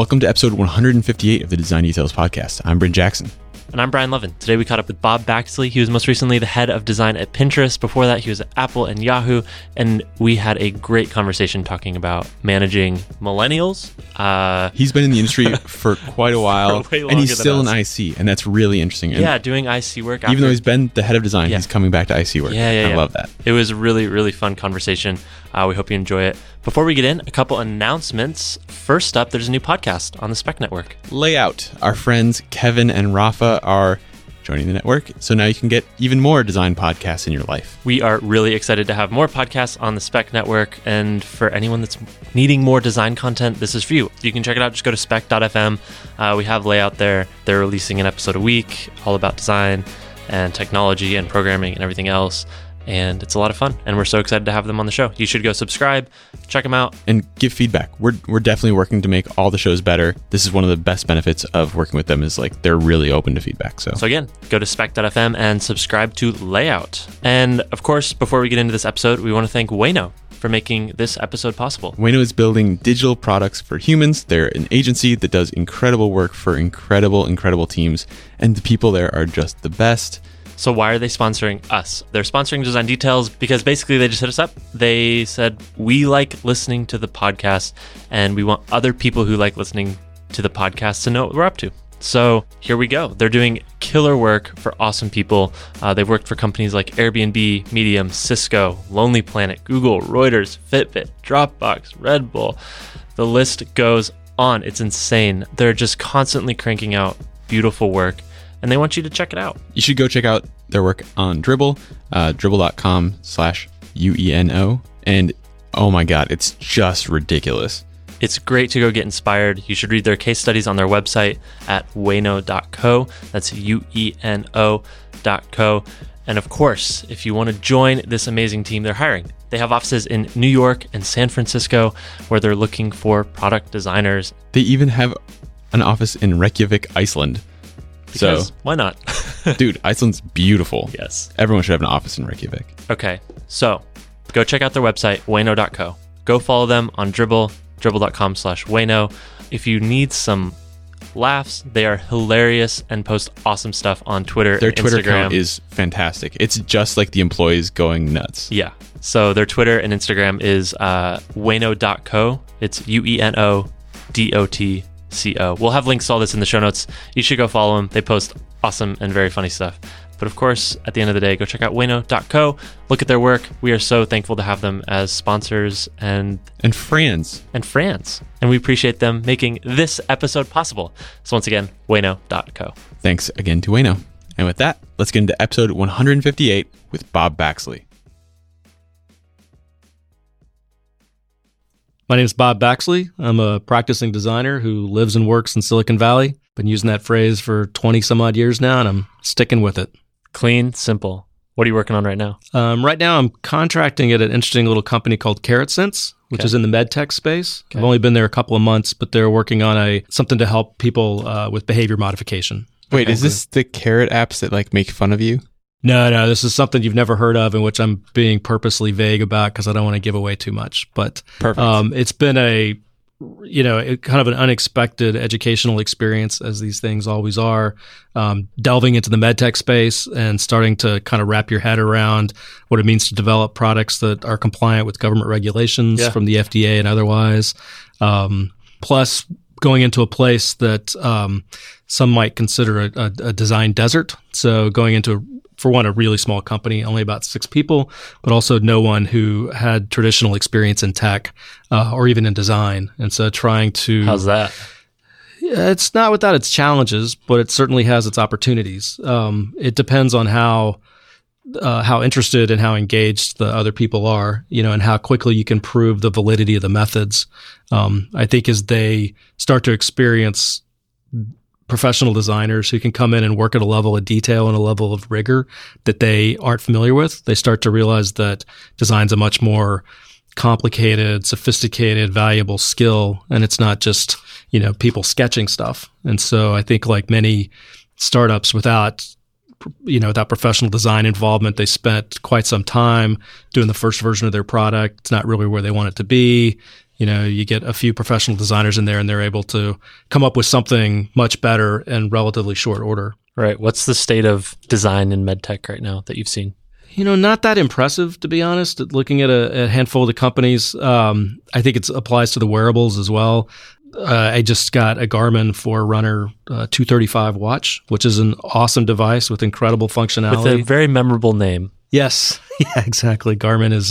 Welcome to episode 158 of the Design Details Podcast. I'm Bryn Jackson. And I'm Brian Levin. Today we caught up with Bob Baxley. He was most recently the head of design at Pinterest. Before that, he was at Apple and Yahoo. And we had a great conversation talking about managing millennials. He's been in the industry for quite a while. And he's still in IC. And that's really interesting. And yeah, doing IC work. Even though he's been the head of design, he's coming back to IC work. I love that. It was a really, really fun conversation. We hope you enjoy it. Before we get in, a couple announcements. First up, there's a new podcast on the Spec Network. Layout. Our friends Kevin and Rafa are joining the network, so now you can get even more design podcasts in your life. We are really excited to have more podcasts on the Spec Network, and for anyone that's needing more design content, this is for you. You can check it out. Just go to spec.fm. We have Layout there. They're releasing an episode a week, all about design and technology and programming and everything else. And it's a lot of fun, and we're so excited to have them on the show. You should go subscribe, check them out, and give feedback. We're definitely working to make all the shows better. This is one of the best benefits of working with them is like they're really open to feedback. So again, go to spec.fm and subscribe to Layout. And of course, before we get into this episode, we want to thank Wayno for making this episode possible. Wayno is building digital products for humans. They're an agency that does incredible work for incredible teams, and the people there are just the best. So why are they sponsoring us? They're sponsoring Design Details because basically they just hit us up. They said, we like listening to the podcast and we want other people who like listening to the podcast to know what we're up to. So here we go. They're doing killer work for awesome people. They've worked for companies like Airbnb, Medium, Cisco, Lonely Planet, Google, Reuters, Fitbit, Dropbox, Red Bull. The list goes on. It's insane. They're just constantly cranking out beautiful work, and they want you to check it out. You should go check out their work on Dribbble, dribbble.com/UENO. And oh my God, it's just ridiculous. It's great to go get inspired. You should read their case studies on their website at wayno.co. That's UENO.co. And of course, if you want to join this amazing team, they're hiring. They have offices in New York and San Francisco where they're looking for product designers. They even have an office in Reykjavik, Iceland. Because so why not? Dude, Iceland's beautiful. Yes. Everyone should have an office in Reykjavik. Okay. So go check out their website, wayno.co. Go follow them on Dribbble, dribbble.com/wayno. If you need some laughs, they are hilarious and post awesome stuff on Twitter and Instagram. Their Twitter account is fantastic. It's just like the employees going nuts. Yeah. So their Twitter and Instagram is wayno.co. It's UENO.co. We'll have links to all this in the show notes. You should go follow them. They post awesome and very funny stuff. But of course, at the end of the day, go check out wayno.co. Look at their work. We are so thankful to have them as sponsors and friends. And we appreciate them making this episode possible. So once again, wayno.co. Thanks again to Wayno. And with that, let's get into episode 158 with Bob Baxley. My name is Bob Baxley. I'm a practicing designer who lives and works in Silicon Valley. Been using that phrase for 20 some odd years now, and I'm sticking with it. Clean, simple. What are you working on right now? Right now, I'm contracting at an interesting little company called Carrot Sense, which is in the medtech space. Okay. I've only been there a couple of months, but they're working on something to help people with behavior modification. Wait, is this the Carrot apps that like make fun of you? No, this is something you've never heard of, in which I'm being purposely vague about because I don't want to give away too much. But it's been kind of an unexpected educational experience, as these things always are, delving into the medtech space and starting to kind of wrap your head around what it means to develop products that are compliant with government regulations from the FDA and otherwise. Plus, going into a place that some might consider a design desert. So going into a really small company, only about 6 people, but also no one who had traditional experience in tech or even in design. And so trying to... How's that? It's not without its challenges, but it certainly has its opportunities. It depends on how interested and how engaged the other people are, and how quickly you can prove the validity of the methods. I think as they start to experience professional designers who can come in and work at a level of detail and a level of rigor that they aren't familiar with, they start to realize that design's a much more complicated, sophisticated, valuable skill, and it's not just, people sketching stuff. And so I think like many startups without professional design involvement, they spent quite some time doing the first version of their product. It's not really where they want it to be. You know, you get a few professional designers in there and they're able to come up with something much better in relatively short order. Right. What's the state of design in medtech right now that you've seen? You know, not that impressive, to be honest. Looking at a handful of the companies, I think it applies to the wearables as well. I just got a Garmin Forerunner 235 watch, which is an awesome device with incredible functionality. With a very memorable name. Yes. Yeah, exactly. Garmin is,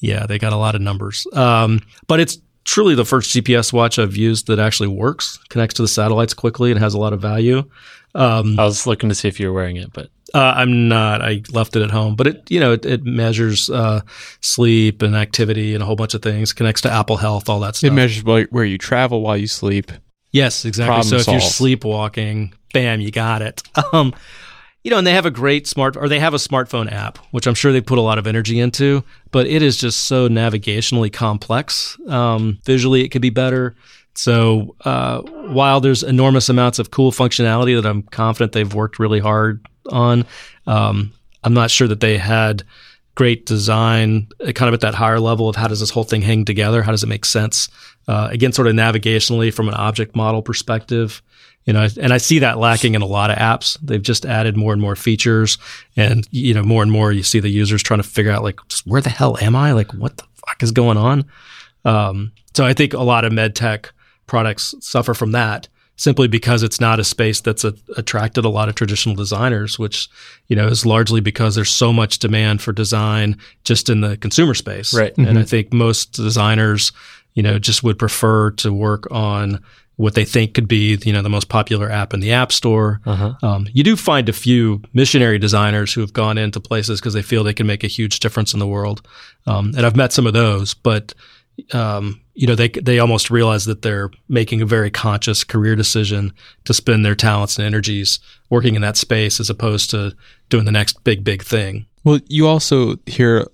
yeah, they got a lot of numbers. But it's truly the first GPS watch I've used that actually works, connects to the satellites quickly, and has a lot of value. I was looking to see if you were wearing it, but... I'm not. I left it at home, but it measures sleep and activity and a whole bunch of things. Connects to Apple Health, all that stuff. It measures where you travel while you sleep. Yes, exactly. If you're sleepwalking, bam, you got it. And they have a smartphone app, which I'm sure they put a lot of energy into, but it is just so navigationally complex. Visually, it could be better. So while there's enormous amounts of cool functionality that I'm confident they've worked really hard on, I'm not sure that they had great design kind of at that higher level of how does this whole thing hang together? How does it make sense? Again, sort of navigationally from an object model perspective, and I see that lacking in a lot of apps. They've just added more and more features and more and more you see the users trying to figure out just where the hell am I? What the fuck is going on? So I think a lot of med tech products suffer from that, simply because it's not a space that's attracted a lot of traditional designers, which is largely because there's so much demand for design just in the consumer space. Right. Mm-hmm. And I think most designers, just would prefer to work on what they think could be, the most popular app in the App Store. Uh-huh. You do find a few missionary designers who have gone into places because they feel they can make a huge difference in the world. And I've met some of those, but... they almost realize that they're making a very conscious career decision to spend their talents and energies working in that space as opposed to doing the next big thing. Well, you also hear,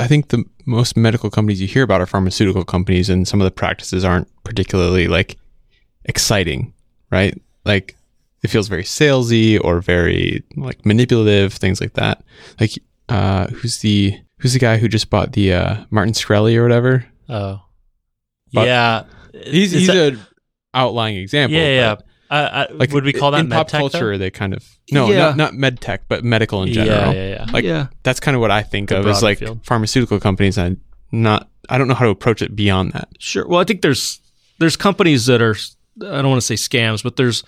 I think the most medical companies you hear about are pharmaceutical companies, and some of the practices aren't particularly exciting, right? It feels very salesy or very manipulative, things like that. Who's the guy who just bought the Martin Shkreli or whatever? Oh, but yeah. He's an outlying example. Yeah. Would we call that in med pop tech, culture? Though? They kind of not med tech, but medical in general. Yeah. That's kind of what I think of as field. Pharmaceutical companies. I don't know how to approach it beyond that. Sure. Well, I think there's companies that are, I don't want to say scams, but there's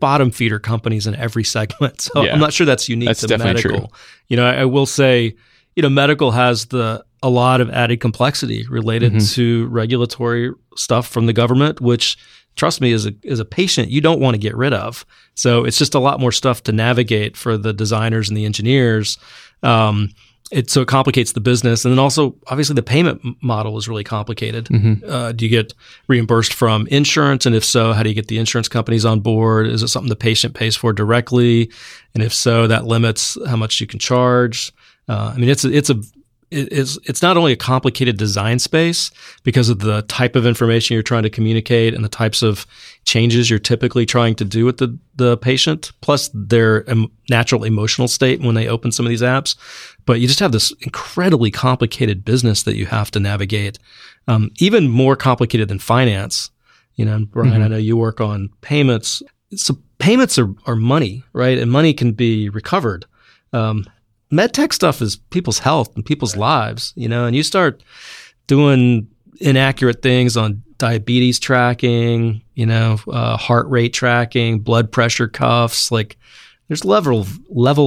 bottom feeder companies in every segment. So yeah. I'm not sure that's unique to medical. True. I will say, medical has a lot of added complexity related to regulatory stuff from the government, which, trust me, as a patient, you don't want to get rid of. So it's just a lot more stuff to navigate for the designers and the engineers. So it complicates the business. And then also, obviously, the payment model is really complicated. Mm-hmm. Do you get reimbursed from insurance? And if so, how do you get the insurance companies on board? Is it something the patient pays for directly? And if so, that limits how much you can charge. It's not only a complicated design space because of the type of information you're trying to communicate and the types of changes you're typically trying to do with the patient, plus their natural emotional state when they open some of these apps. But you just have this incredibly complicated business that you have to navigate, even more complicated than finance. Brian, I know you work on payments. So payments are money, right? And money can be recovered. MedTech stuff is people's health and people's lives, and you start doing inaccurate things on diabetes tracking, heart rate tracking, blood pressure cuffs. There's level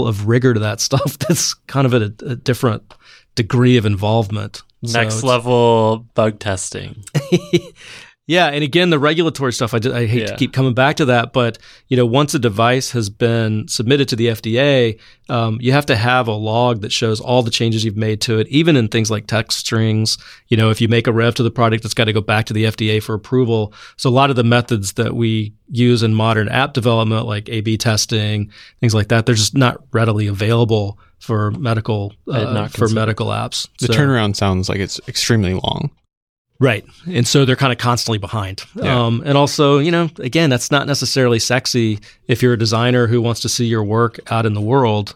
of rigor to that stuff that's kind of at a different degree of involvement. Next level bug testing. Yeah, and again, the regulatory stuff, I hate to keep coming back to that, but once a device has been submitted to the FDA, you have to have a log that shows all the changes you've made to it, even in things like text strings. If you make a rev to the product, it's got to go back to the FDA for approval. So a lot of the methods that we use in modern app development, like A/B testing, things like that, they're just not readily available for medical apps. The turnaround sounds like it's extremely long. Right. And so they're kind of constantly behind. Yeah. And also, again, that's not necessarily sexy if you're a designer who wants to see your work out in the world.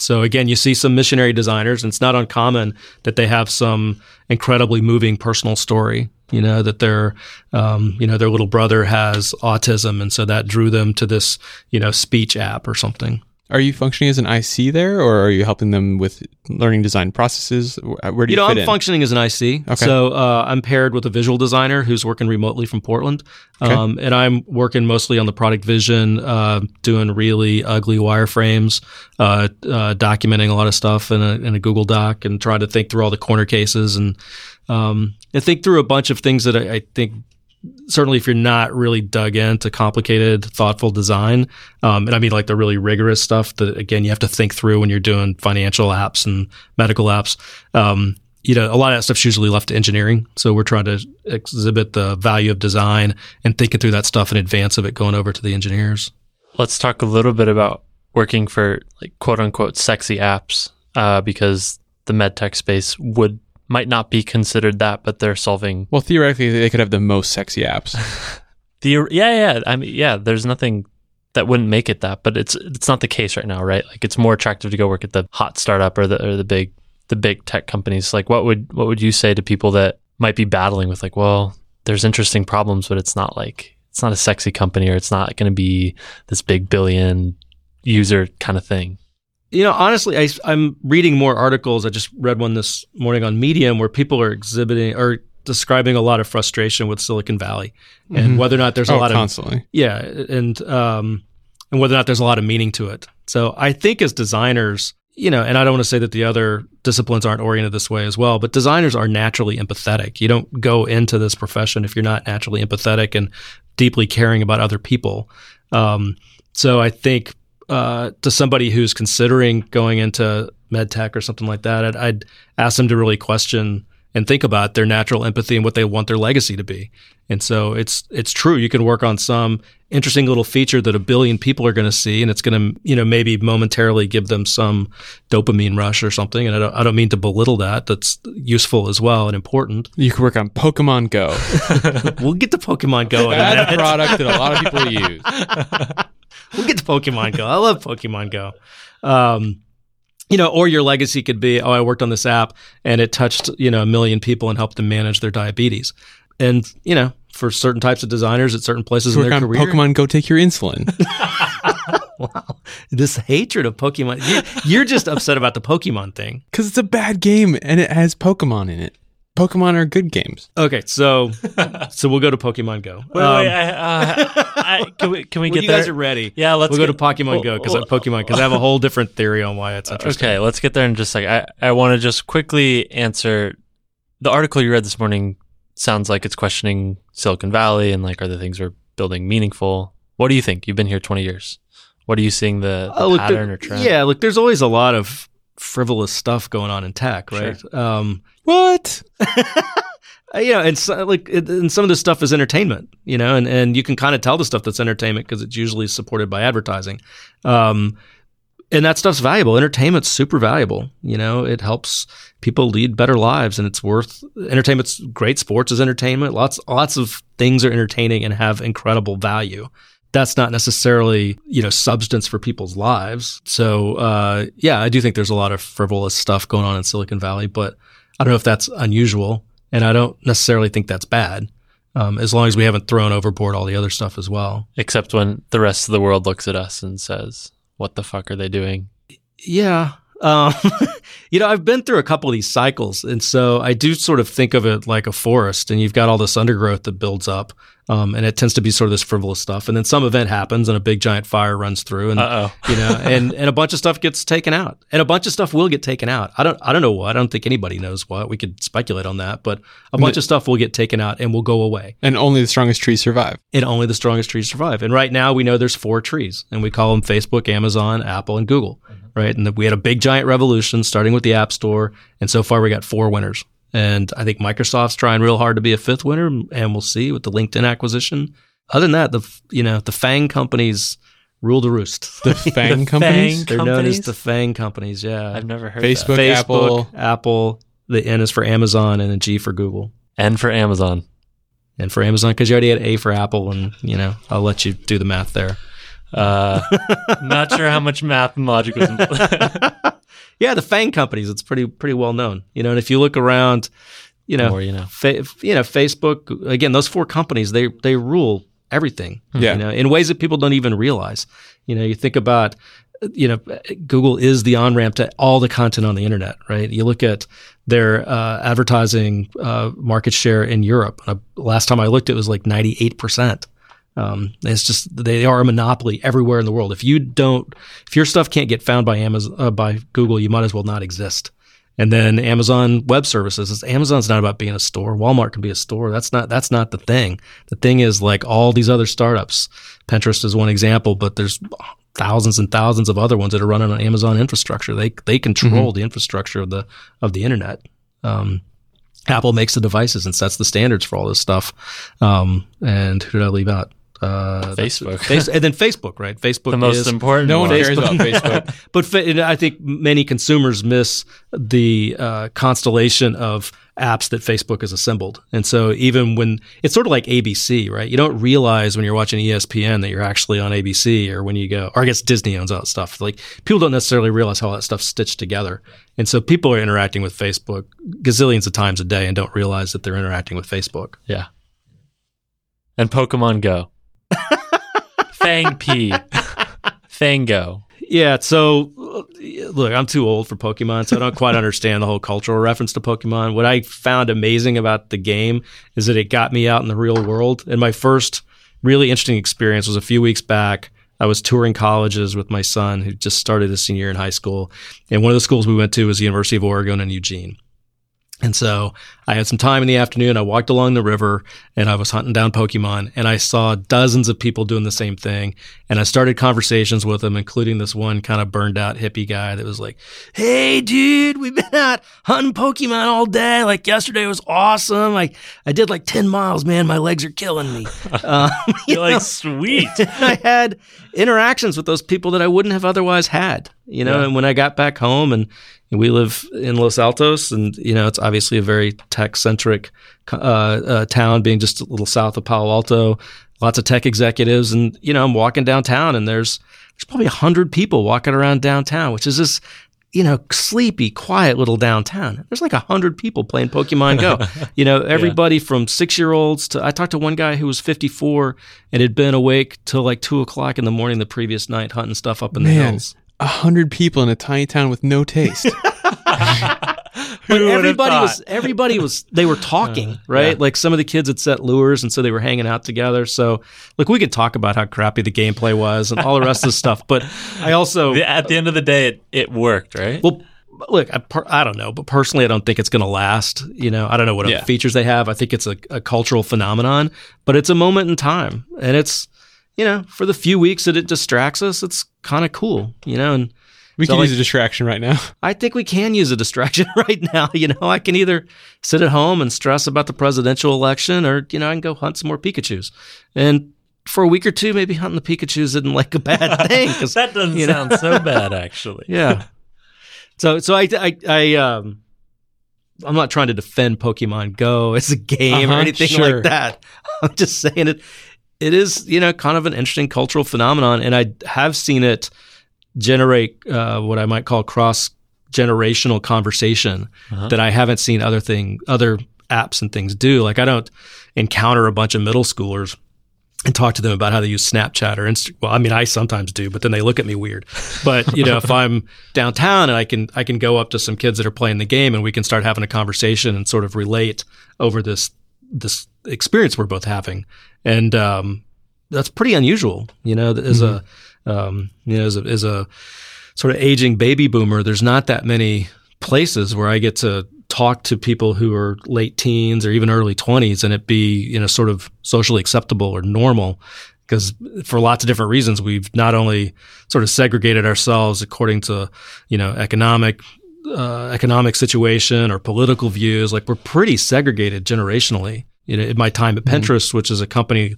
So again, you see some missionary designers, and it's not uncommon that they have some incredibly moving personal story you know, that their little brother has autism, and so that drew them to this, you know, speech app or something. Are you functioning as an IC there, or are you helping them with learning design processes? Where do you fit in? I'm functioning as an IC. Okay. So I'm paired with a visual designer who's working remotely from Portland. Okay. And I'm working mostly on the product vision, doing really ugly wireframes, documenting a lot of stuff in a Google Doc, and trying to think through all the corner cases, and I think through a bunch of things that I think certainly if you're not really dug into complicated, thoughtful design, and I mean like the really rigorous stuff that, again, you have to think through when you're doing financial apps and medical apps, you know, a lot of that stuff's usually left to engineering. So we're trying to exhibit the value of design and thinking through that stuff in advance of it going over to the engineers. Let's talk a little bit about working for, like, quote unquote sexy apps, because the med tech space might not be considered that, but they're solving... Well, theoretically, they could have the most sexy apps. I mean, yeah, there's nothing that wouldn't make it that, but it's not the case right now, right? Like, it's more attractive to go work at the hot startup or the big tech companies. Like, what would you say to people that might be battling with, like, well, there's interesting problems, but it's not like, it's not a sexy company, or it's not going to be this big billion user kind of thing? You know, honestly, I'm reading more articles. I just read one this morning on Medium where people are exhibiting or describing a lot of frustration with Silicon Valley, mm-hmm. and whether or not there's a lot constantly. And whether or not there's a lot of meaning to it. So I think as designers, you know, and I don't want to say that the other disciplines aren't oriented this way as well, but designers are naturally empathetic. You don't go into this profession if you're not naturally empathetic and deeply caring about other people. So I think to somebody who's considering going into med tech or something like that, I'd ask them to really question and think about their natural empathy and what they want their legacy to be. And so it's true. You can work on some interesting little feature that a billion people are going to see, and it's going to, you know, maybe momentarily give them some dopamine rush or something. And I don't mean to belittle that. That's useful as well and important. You could work on Pokemon Go. We'll get to Pokemon Go in a minute. That's a product that a lot of people use. We'll get to Pokemon Go. I love Pokemon Go. You know, or your legacy could be, oh, I worked on this app and it touched, you know, 1 million people and helped them manage their diabetes. And, you know, for certain types of designers at certain places in their career. Pokemon Go, take your insulin. Wow. This hatred of Pokemon. You're just upset about the Pokemon thing. Because it's a bad game and it has Pokemon in it. Pokemon are good games. Okay, so we'll go to Pokemon Go. Can we get there? You guys are ready. Yeah, we'll go to Pokemon Go because I have a whole different theory on why it's interesting. Okay, let's get there in just a second. I want to just quickly answer the article you read this morning. Sounds like it's questioning Silicon Valley and, like, are the things we're building meaningful? What do you think? You've been here 20 years. What are you seeing the pattern or trend? Yeah, look, there's always a lot of frivolous stuff going on in tech, right? Sure. What? You know, and so, like, and some of this stuff is entertainment, you know, and you can kind of tell the stuff that's entertainment because it's usually supported by advertising. And that stuff's valuable. Entertainment's super valuable. You know, it helps people lead better lives, and it's worth entertainment's great. Sports is entertainment. Lots of things are entertaining and have incredible value. That's not necessarily, you know, substance for people's lives. So, yeah, I do think there's a lot of frivolous stuff going on in Silicon Valley, but I don't know if that's unusual, and I don't necessarily think that's bad, as long as we haven't thrown overboard all the other stuff as well. Except when the rest of the world looks at us and says, what the fuck are they doing? Yeah. You know, I've been through a couple of these cycles, and so I do sort of think of it like a forest, and you've got all this undergrowth that builds up, and it tends to be sort of this frivolous stuff, and then some event happens and a big giant fire runs through, and you know, and a bunch of stuff gets taken out, and a bunch of stuff will get taken out. I don't know what. I don't think anybody knows what. We could speculate on that, but a bunch of stuff will get taken out and will go away. And only the strongest trees survive. And right now we know there's 4 trees, and we call them Facebook, Amazon, Apple, and Google. Right, and we had a big giant revolution starting with the App Store, and so far we got 4 winners. And I think Microsoft's trying real hard to be a 5th winner, and we'll see with the LinkedIn acquisition. Other than that, the FANG companies rule the roost. The FANG companies? They're known as the FANG companies. Yeah, I've never heard of that. Facebook, Apple. The N is for Amazon, and a G for Google. N for Amazon, because you already had A for Apple, and you know, I'll let you do the math there. Not sure how much math and logic was involved. Yeah, the FANG companies, it's pretty well known. You know, and if you look around, Facebook, again, those four companies, they rule everything, in ways that people don't even realize. You think about, Google is the on-ramp to all the content on the internet, right? You look at their advertising market share in Europe. Last time I looked, it was like 98%. It's just, they are a monopoly everywhere in the world. If your stuff can't get found by Amazon, by Google, you might as well not exist. And then Amazon Web Services. Amazon's not about being a store. Walmart can be a store. That's not the thing. The thing is, like, all these other startups. Pinterest is one example, but there's thousands and thousands of other ones that are running on Amazon infrastructure. They control the infrastructure of the internet. Apple makes the devices and sets the standards for all this stuff. And who did I leave out? Facebook. And then Facebook, right? Facebook is the most important. No one cares about Facebook. But I think many consumers miss the constellation of apps that Facebook has assembled. And so even when it's sort of like ABC, right? You don't realize when you're watching ESPN that you're actually on ABC, or when you go, or I guess Disney owns all that stuff. Like, people don't necessarily realize how all that stuff's stitched together. And so people are interacting with Facebook gazillions of times a day and don't realize that they're interacting with Facebook. Yeah. And Pokemon Go. FANG. Yeah, so look, I'm too old for Pokemon, so I don't quite understand the whole cultural reference to Pokemon. What I found amazing about the game is that it got me out in the real world. And my first really interesting experience was a few weeks back. I was touring colleges with my son, who just started his senior year in high school. And one of the schools we went to was the University of Oregon in Eugene. And so I had some time in the afternoon. I walked along the river and I was hunting down Pokemon, and I saw dozens of people doing the same thing. And I started conversations with them, including this one kind of burned out hippie guy that was like, "Hey dude, we've been out hunting Pokemon all day. Like, yesterday was awesome. Like, I did like 10 miles, man. My legs are killing me." You're like, sweet. I had interactions with those people that I wouldn't have otherwise had, And when I got back home, and we live in Los Altos, and, it's obviously a very tech-centric town, being just a little south of Palo Alto, lots of tech executives. And, I'm walking downtown, and there's probably 100 people walking around downtown, which is this, sleepy, quiet little downtown. There's like 100 people playing Pokemon Go. Everybody from 6-year-olds to, I talked to one guy who was 54 and had been awake till like 2 o'clock in the morning the previous night hunting stuff up in the hills. 100 people in a tiny town with no taste. But everybody was talking, right? Yeah. Like, some of the kids had set lures, and so they were hanging out together. So, look, we could talk about how crappy the gameplay was and all the rest of the stuff, but I also... At the end of the day, it worked, right? Well, look, I don't know, but personally, I don't think it's going to last. I don't know what other features they have. I think it's a cultural phenomenon, but it's a moment in time, and it's... for the few weeks that it distracts us, it's kind of cool, and we can use a distraction right now. I think we can use a distraction right now. I can either sit at home and stress about the presidential election, or, I can go hunt some more Pikachus. And for a week or two, maybe hunting the Pikachus isn't like a bad thing. That doesn't sound so bad, actually. Yeah. So I'm not trying to defend Pokemon Go as a game or anything like that. I'm just saying it. It is, kind of an interesting cultural phenomenon, and I have seen it generate what I might call cross-generational conversation that I haven't seen other apps and things do. Like, I don't encounter a bunch of middle schoolers and talk to them about how they use Snapchat or Instagram. Well, I mean, I sometimes do, but then they look at me weird. But, if I'm downtown and I can go up to some kids that are playing the game, and we can start having a conversation and sort of relate over this experience we're both having. And that's pretty unusual, as a sort of aging baby boomer. There's not that many places where I get to talk to people who are late teens or even early 20s, and it be, sort of socially acceptable or normal, because for lots of different reasons, we've not only sort of segregated ourselves according to, economic situation or political views. Like, we're pretty segregated generationally. In my time at Pinterest, which is a company,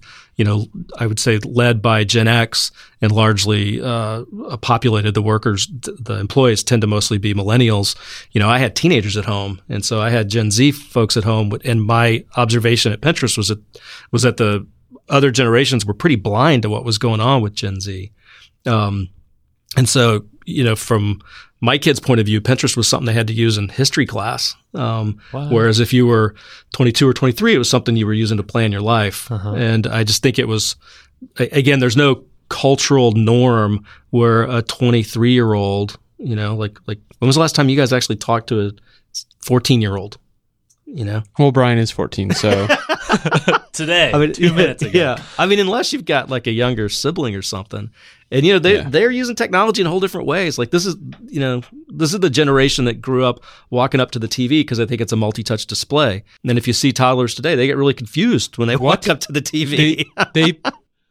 I would say led by Gen X and largely populated, the workers, the employees tend to mostly be millennials. I had teenagers at home, and so I had Gen Z folks at home. And my observation at Pinterest was that the other generations were pretty blind to what was going on with Gen Z, and so from my kid's point of view, Pinterest was something they had to use in history class. Wow. Whereas if you were 22 or 23, it was something you were using to plan your life. Uh-huh. And I just think it was, again, there's no cultural norm where a 23-year-old, you know, like when was the last time you guys actually talked to a 14-year-old? You know? Well, Brian is 14, so. Today, I mean, 2 minutes ago. Yeah. I mean, unless you've got like a younger sibling or something. And, you know, they're using technology in whole different ways. Like this is, you know, this is the generation that grew up walking up to the TV because they think it's a multi-touch display. And then if you see toddlers today, they get really confused when they walk up to the TV. They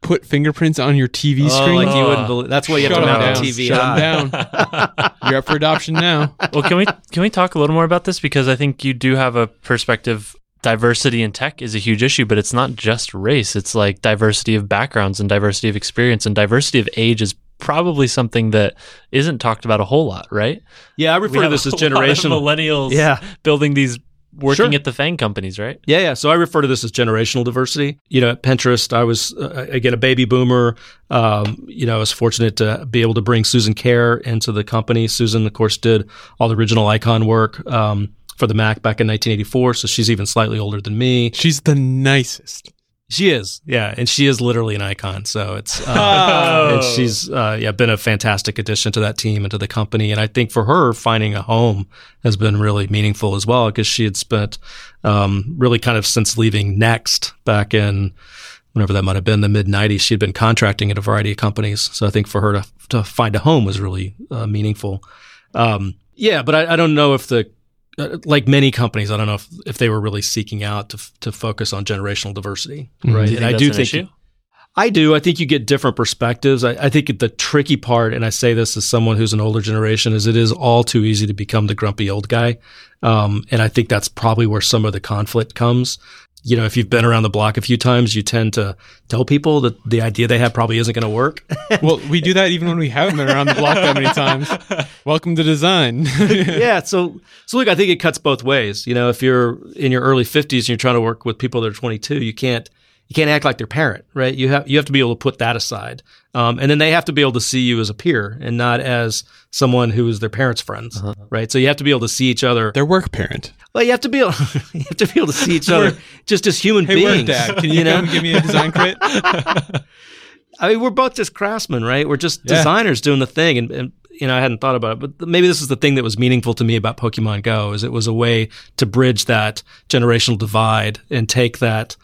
put fingerprints on your TV screen? Like you wouldn't believe. That's why you have to mount a TV. Shut them down. You're up for adoption now. Well, can we talk a little more about this? Because I think you do have a perspective. Diversity in tech is a huge issue, but it's not just race. It's like diversity of backgrounds and diversity of experience, and diversity of age is probably something that isn't talked about a whole lot, right? Yeah, I refer to this as generational. Lot of millennials building these, working at the FANG companies, right? Yeah, yeah. So I refer to this as generational diversity. You know, at Pinterest, I was, again, a baby boomer. You know, I was fortunate to be able to bring Susan Kare into the company. Susan, of course, did all the original icon work. For the Mac back in 1984, so she's even slightly older than me. She's the nicest. She is, yeah, and she is literally an icon. So it's, and she's been a fantastic addition to that team and to the company. And I think for her, finding a home has been really meaningful as well, because she had spent really kind of since leaving Next back in whenever that might have been the mid '90s. She had been contracting at a variety of companies, so I think for her to find a home was really meaningful. But I don't know if the like many companies, I don't know if they were really seeking out to focus on generational diversity, right? Do you think and that's an issue? I do. I think you get different perspectives. I think the tricky part, and I say this as someone who's an older generation, is it is all too easy to become the grumpy old guy, and I think that's probably where some of the conflict comes. You know, if you've been around the block a few times, you tend to tell people that the idea they have probably isn't going to work. Well, we do that even when we haven't been around the block that many times. Welcome to design. Yeah. So look, I think it cuts both ways. You know, if you're in your early 50s and you're trying to work with people that are 22, you can't act like their parent, right? You have to be able to put that aside. And then they have to be able to see you as a peer and not as someone who is their parents' friends, right? So you have to be able to see each other. Their work parent. Well, you have to be able to see each other just as human beings. Hey, work dad, can you come give me a design crit? I mean, we're both just craftsmen, right? We're just designers doing the thing. And you know, I hadn't thought about it, but maybe this is the thing that was meaningful to me about Pokemon Go, is it was a way to bridge that generational divide and take that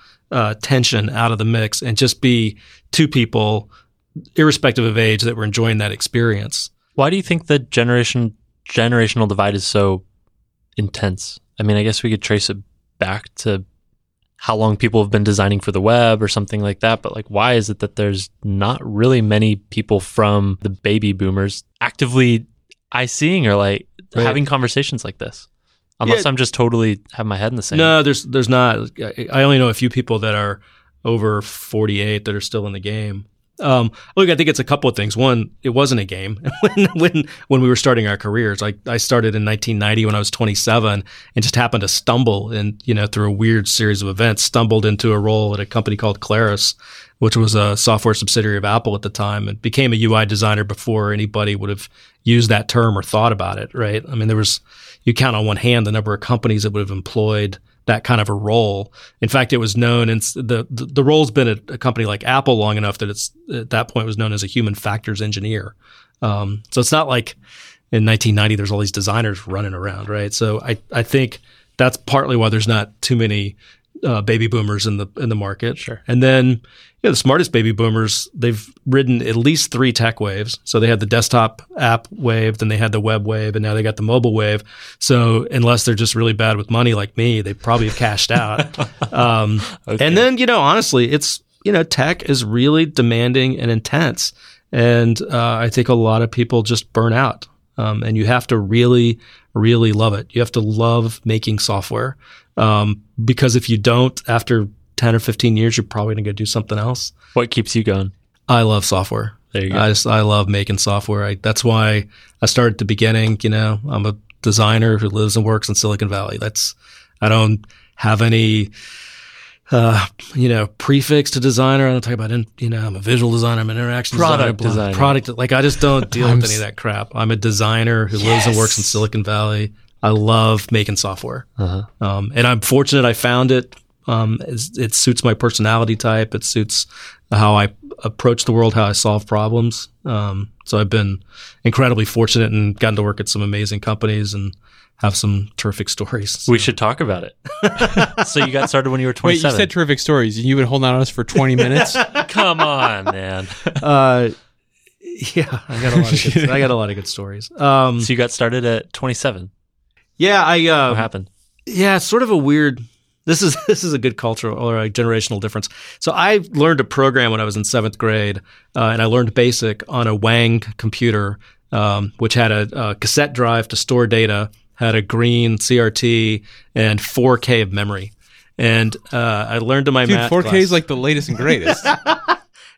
tension out of the mix and just be two people, irrespective of age, that were enjoying that experience. Why do you think the generational divide is so intense? I mean, I guess we could trace it back to how long people have been designing for the web or something like that. But like, why is it that there's not really many people from the baby boomers actively eyeing or like having conversations like this? Unless I'm just totally have my head in the sand. No, there's not. I only know a few people that are over 48 that are still in the game. Look, I think it's a couple of things. One, it wasn't a game when we were starting our careers. I started in 1990 when I was 27 and just happened to stumble and, you know, through a weird series of events, stumbled into a role at a company called Claris, which was a software subsidiary of Apple at the time, and became a UI designer before anybody would have used that term or thought about it, right? I mean, there was, you count on one hand the number of companies that would have employed that kind of a role. In fact, it was known, and the role's been at a company like Apple long enough that it's at that point was known as a human factors engineer. So it's not like in 1990 there's all these designers running around, right? So I think that's partly why there's not too many baby boomers in the market. Sure. And then the smartest baby boomers, they've ridden at least three tech waves. So they had the desktop app wave, then they had the web wave, and now they got the mobile wave. So unless they're just really bad with money like me, they probably have cashed out. Okay. And then, honestly, it's, tech is really demanding and intense. And I think a lot of people just burn out. And you have to really, really love it. You have to love making software. Because if you don't, after 10 or 15 years, you're probably going to go do something else. What keeps you going? I love software. There you go. I love making software. That's why I started at the beginning. I'm a designer who lives and works in Silicon Valley. I don't have any prefix to designer. I don't talk about, I'm a visual designer. I'm an interaction designer. Product. Like, I just don't deal with any of that crap. I'm a designer who lives and works in Silicon Valley. I love making software. Uh-huh. And I'm fortunate I found it. It suits my personality type. It suits how I approach the world, how I solve problems. So I've been incredibly fortunate and gotten to work at some amazing companies and have some terrific stories. So. We should talk about it. So you got started when you were 27. Wait, you said terrific stories. You've been holding on to us for 20 minutes? Come on, man. Yeah, I got a lot of good stories. So you got started at 27. Yeah, what happened? Yeah, it's sort of a weird... This is a good cultural or a generational difference. So I learned to program when I was in 7th grade, and I learned BASIC on a Wang computer, which had a cassette drive to store data, had a green CRT, and 4K of memory. And I learned in my math class. Dude, 4K is like the latest and greatest.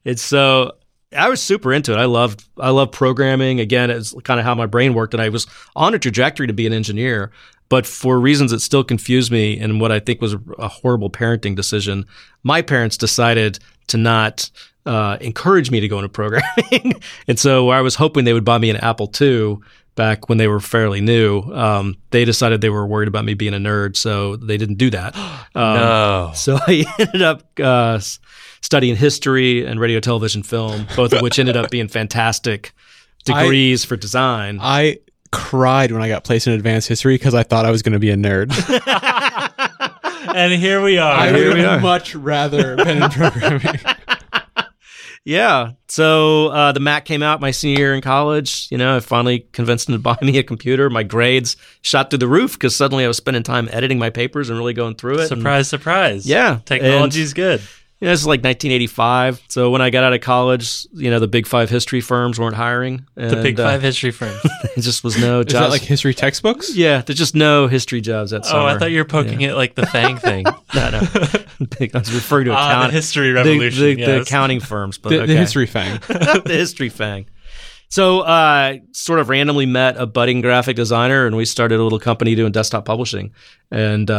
It's so... I was super into it. I loved programming. Again, it's kind of how my brain worked, and I was on a trajectory to be an engineer. But for reasons that still confuse me and what I think was a horrible parenting decision, my parents decided to not encourage me to go into programming. And so I was hoping they would buy me an Apple II back when they were fairly new. They decided they were worried about me being a nerd, so they didn't do that. No. So I ended up studying history and radio, television, film, both of which ended up being fantastic degrees for design. I cried when I got placed in advanced history because I thought I was going to be a nerd. And here we are. I would have much rather been in programming. Yeah. So the Mac came out my senior year in college. I finally convinced them to buy me a computer. My grades shot through the roof because suddenly I was spending time editing my papers and really going through it. Surprise. Yeah. Technology's good. This is like 1985. So when I got out of college, the big five history firms weren't hiring. And, the big five history firms. It just was no jobs. Is that like history textbooks? Yeah. There's just no history jobs that summer. Oh, I thought you were poking at like the FANG thing. No. I was referring to the history revolution. The accounting firms. But the history FANG. The history FANG. So I sort of randomly met a budding graphic designer, and we started a little company doing desktop publishing. And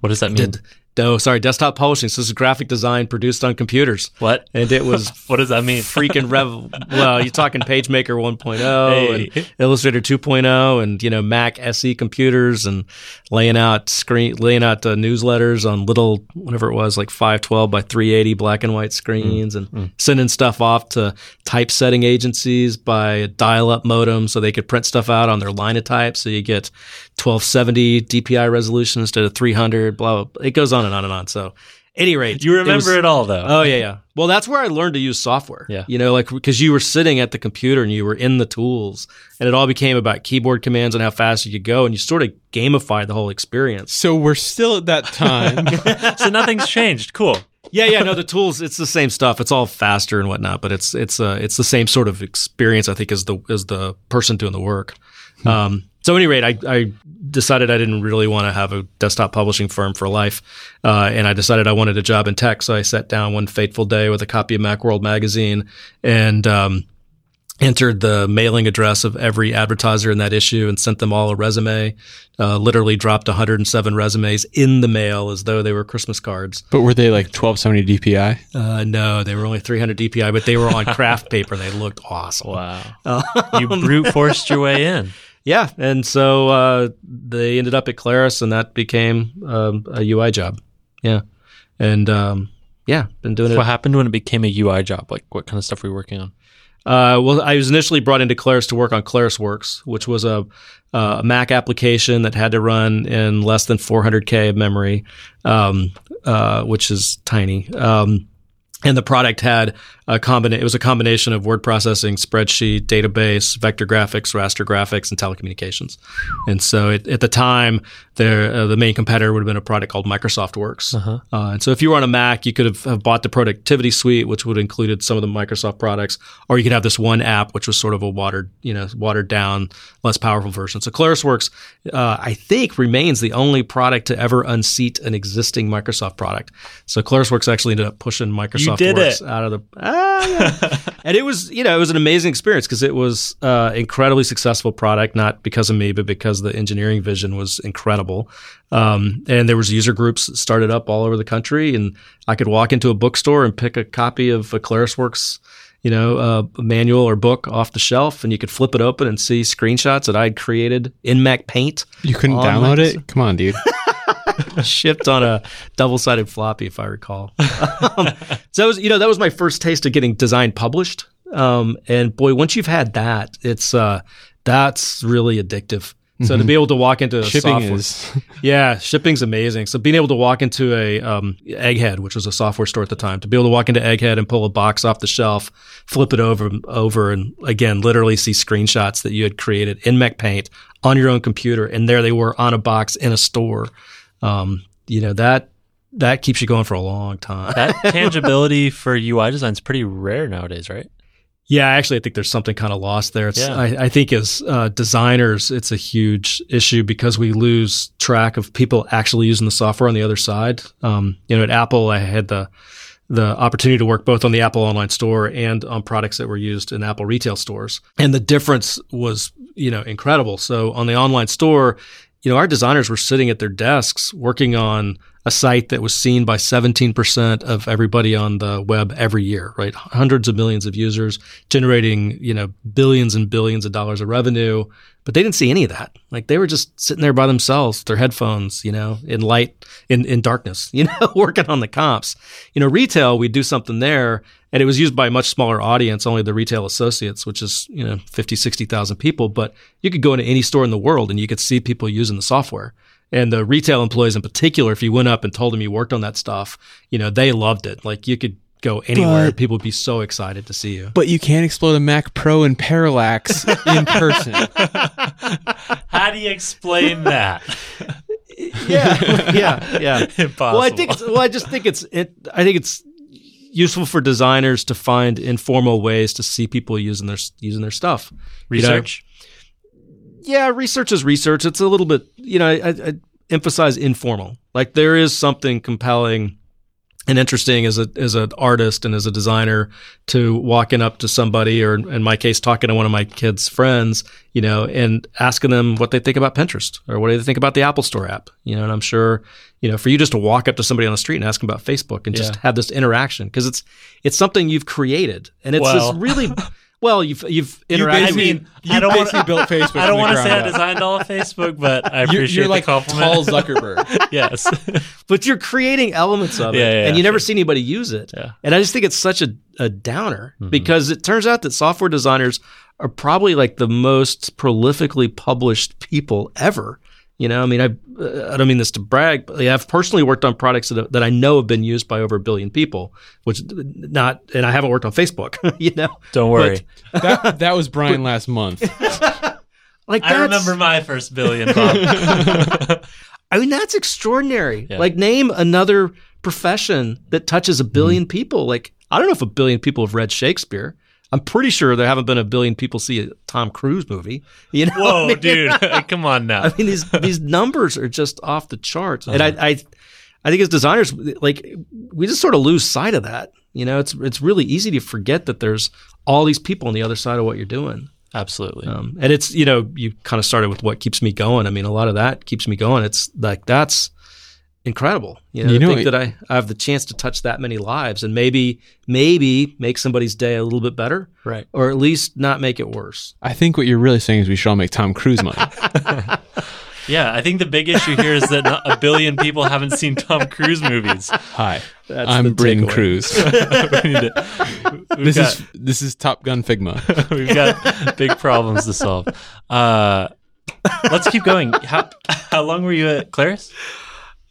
what does that mean? Desktop publishing. So this is graphic design produced on computers. What? And it was... What does that mean? Freaking you're talking PageMaker 1.0 and Illustrator 2.0 and, Mac SE computers and laying out newsletters on little, whatever it was, like 512 by 380 black and white screens and sending stuff off to typesetting agencies by a dial-up modem so they could print stuff out on their Linotype. So you get 1270 DPI resolution instead of 300, blah, blah. It goes on and on and on. So, at any rate, you remember it all, though. Oh yeah. Well, that's where I learned to use software. Yeah. Because you were sitting at the computer and you were in the tools, and it all became about keyboard commands and how fast you could go, and you sort of gamified the whole experience. So we're still at that time. So nothing's changed. Cool. Yeah. No, the tools. It's the same stuff. It's all faster and whatnot, but it's the same sort of experience, I think, as the person doing the work. So at any rate, I decided I didn't really want to have a desktop publishing firm for life, and I decided I wanted a job in tech. So I sat down one fateful day with a copy of Macworld magazine and entered the mailing address of every advertiser in that issue and sent them all a resume, literally dropped 107 resumes in the mail as though they were Christmas cards. But were they like 1270 DPI? No, they were only 300 DPI, but they were on craft paper. They looked awesome. Wow. You brute forced your way in. Yeah, and so they ended up at Claris, and that became a UI job. Yeah, and been doing it. What happened when it became a UI job? Like, what kind of stuff were you working on? Well, I was initially brought into Claris to work on ClarisWorks, which was a Mac application that had to run in less than 400K of memory, which is tiny. And the product had it was a combination of word processing, spreadsheet, database, vector graphics, raster graphics, and telecommunications. And so at the time, the main competitor would have been a product called Microsoft Works. Uh-huh. And so if you were on a Mac, you could have bought the productivity suite, which would have included some of the Microsoft products, or you could have this one app, which was sort of a watered down, less powerful version. So ClarisWorks, I think, remains the only product to ever unseat an existing Microsoft product. So ClarisWorks actually ended up pushing Microsoft did Works it out of the yeah. And it was, you know, it was an amazing experience because it was incredibly successful product, not because of me, but because the engineering vision was incredible. And there was user groups that started up all over the country, and I could walk into a bookstore and pick a copy of a ClarisWorks, you know, manual or book off the shelf, and you could flip it open and see screenshots that I'd created in Mac Paint. You couldn't download it? Come on, dude. Shipped on a double-sided floppy, if I recall. So, that was my first taste of getting design published. And boy, once you've had that, it's that's really addictive. So to be able to walk into a software, shipping's amazing. So being able to walk into a Egghead, which was a software store at the time, to be able to walk into Egghead and pull a box off the shelf, flip it over, and again, literally see screenshots that you had created in Mac Paint on your own computer, and there they were on a box in a store. That keeps you going for a long time. That tangibility for UI design is pretty rare nowadays, right? Yeah, actually, I think there's something kind of lost there. I think as designers, it's a huge issue because we lose track of people actually using the software on the other side. At Apple, I had the opportunity to work both on the Apple online store and on products that were used in Apple retail stores. And the difference was, incredible. So on the online store, our designers were sitting at their desks working on a site that was seen by 17% of everybody on the web every year, right? Hundreds of millions of users generating, billions and billions of dollars of revenue, but they didn't see any of that. Like they were just sitting there by themselves with their headphones, in darkness, working on the comps. Retail, we do something there, and it was used by a much smaller audience, only the retail associates, which is, 50, 60,000 people, but you could go into any store in the world and you could see people using the software. And the retail employees in particular, if you went up and told them you worked on that stuff, they loved it. Like you could go anywhere. People would be so excited to see you. But you can't explode a Mac Pro in parallax in person. How do you explain that? Yeah. Impossible. Well, I think it's useful for designers to find informal ways to see people using their stuff. Research. Yeah, research is research. It's a little bit, I emphasize informal. Like there is something compelling and interesting as an artist and as a designer to walking up to somebody, or in my case, talking to one of my kids' friends, and asking them what they think about Pinterest or what do they think about the Apple Store app, and I'm sure, for you just to walk up to somebody on the street and ask them about Facebook and just have this interaction, because it's something you've created, and it's this really... Well, you've interacted. I built Facebook. I don't want to say I designed all of Facebook, but I appreciate you're the compliment. You're like Paul Zuckerberg. Yes. But you're creating elements of it, and you never see anybody use it. Yeah. And I just think it's such a downer because it turns out that software designers are probably like the most prolifically published people ever. I don't mean this to brag, but I've personally worked on products that I know have been used by over a billion people, and I haven't worked on Facebook, Don't worry. But, that was Brian last month. I remember my first billion, Bob. I mean, that's extraordinary. Yeah. Like, name another profession that touches a billion people. Like, I don't know if a billion people have read Shakespeare. I'm pretty sure there haven't been a billion people see a Tom Cruise movie. Whoa, I mean? Dude. Come on now. I mean, these numbers are just off the charts. Uh-huh. And I think as designers, like, we just sort of lose sight of that. It's really easy to forget that there's all these people on the other side of what you're doing. Absolutely. And it's, you kind of started with what keeps me going. I mean, a lot of that keeps me going. It's like, that's incredible. That I have the chance to touch that many lives and maybe make somebody's day a little bit better. Right. Or at least not make it worse. I think what you're really saying is we should all make Tom Cruise money. Yeah. I think the big issue here is that not a billion people haven't seen Tom Cruise movies. Hi. I'm Bryn Cruz. This is Top Gun Figma. We've got big problems to solve. Let's keep going. How long were you at Claris?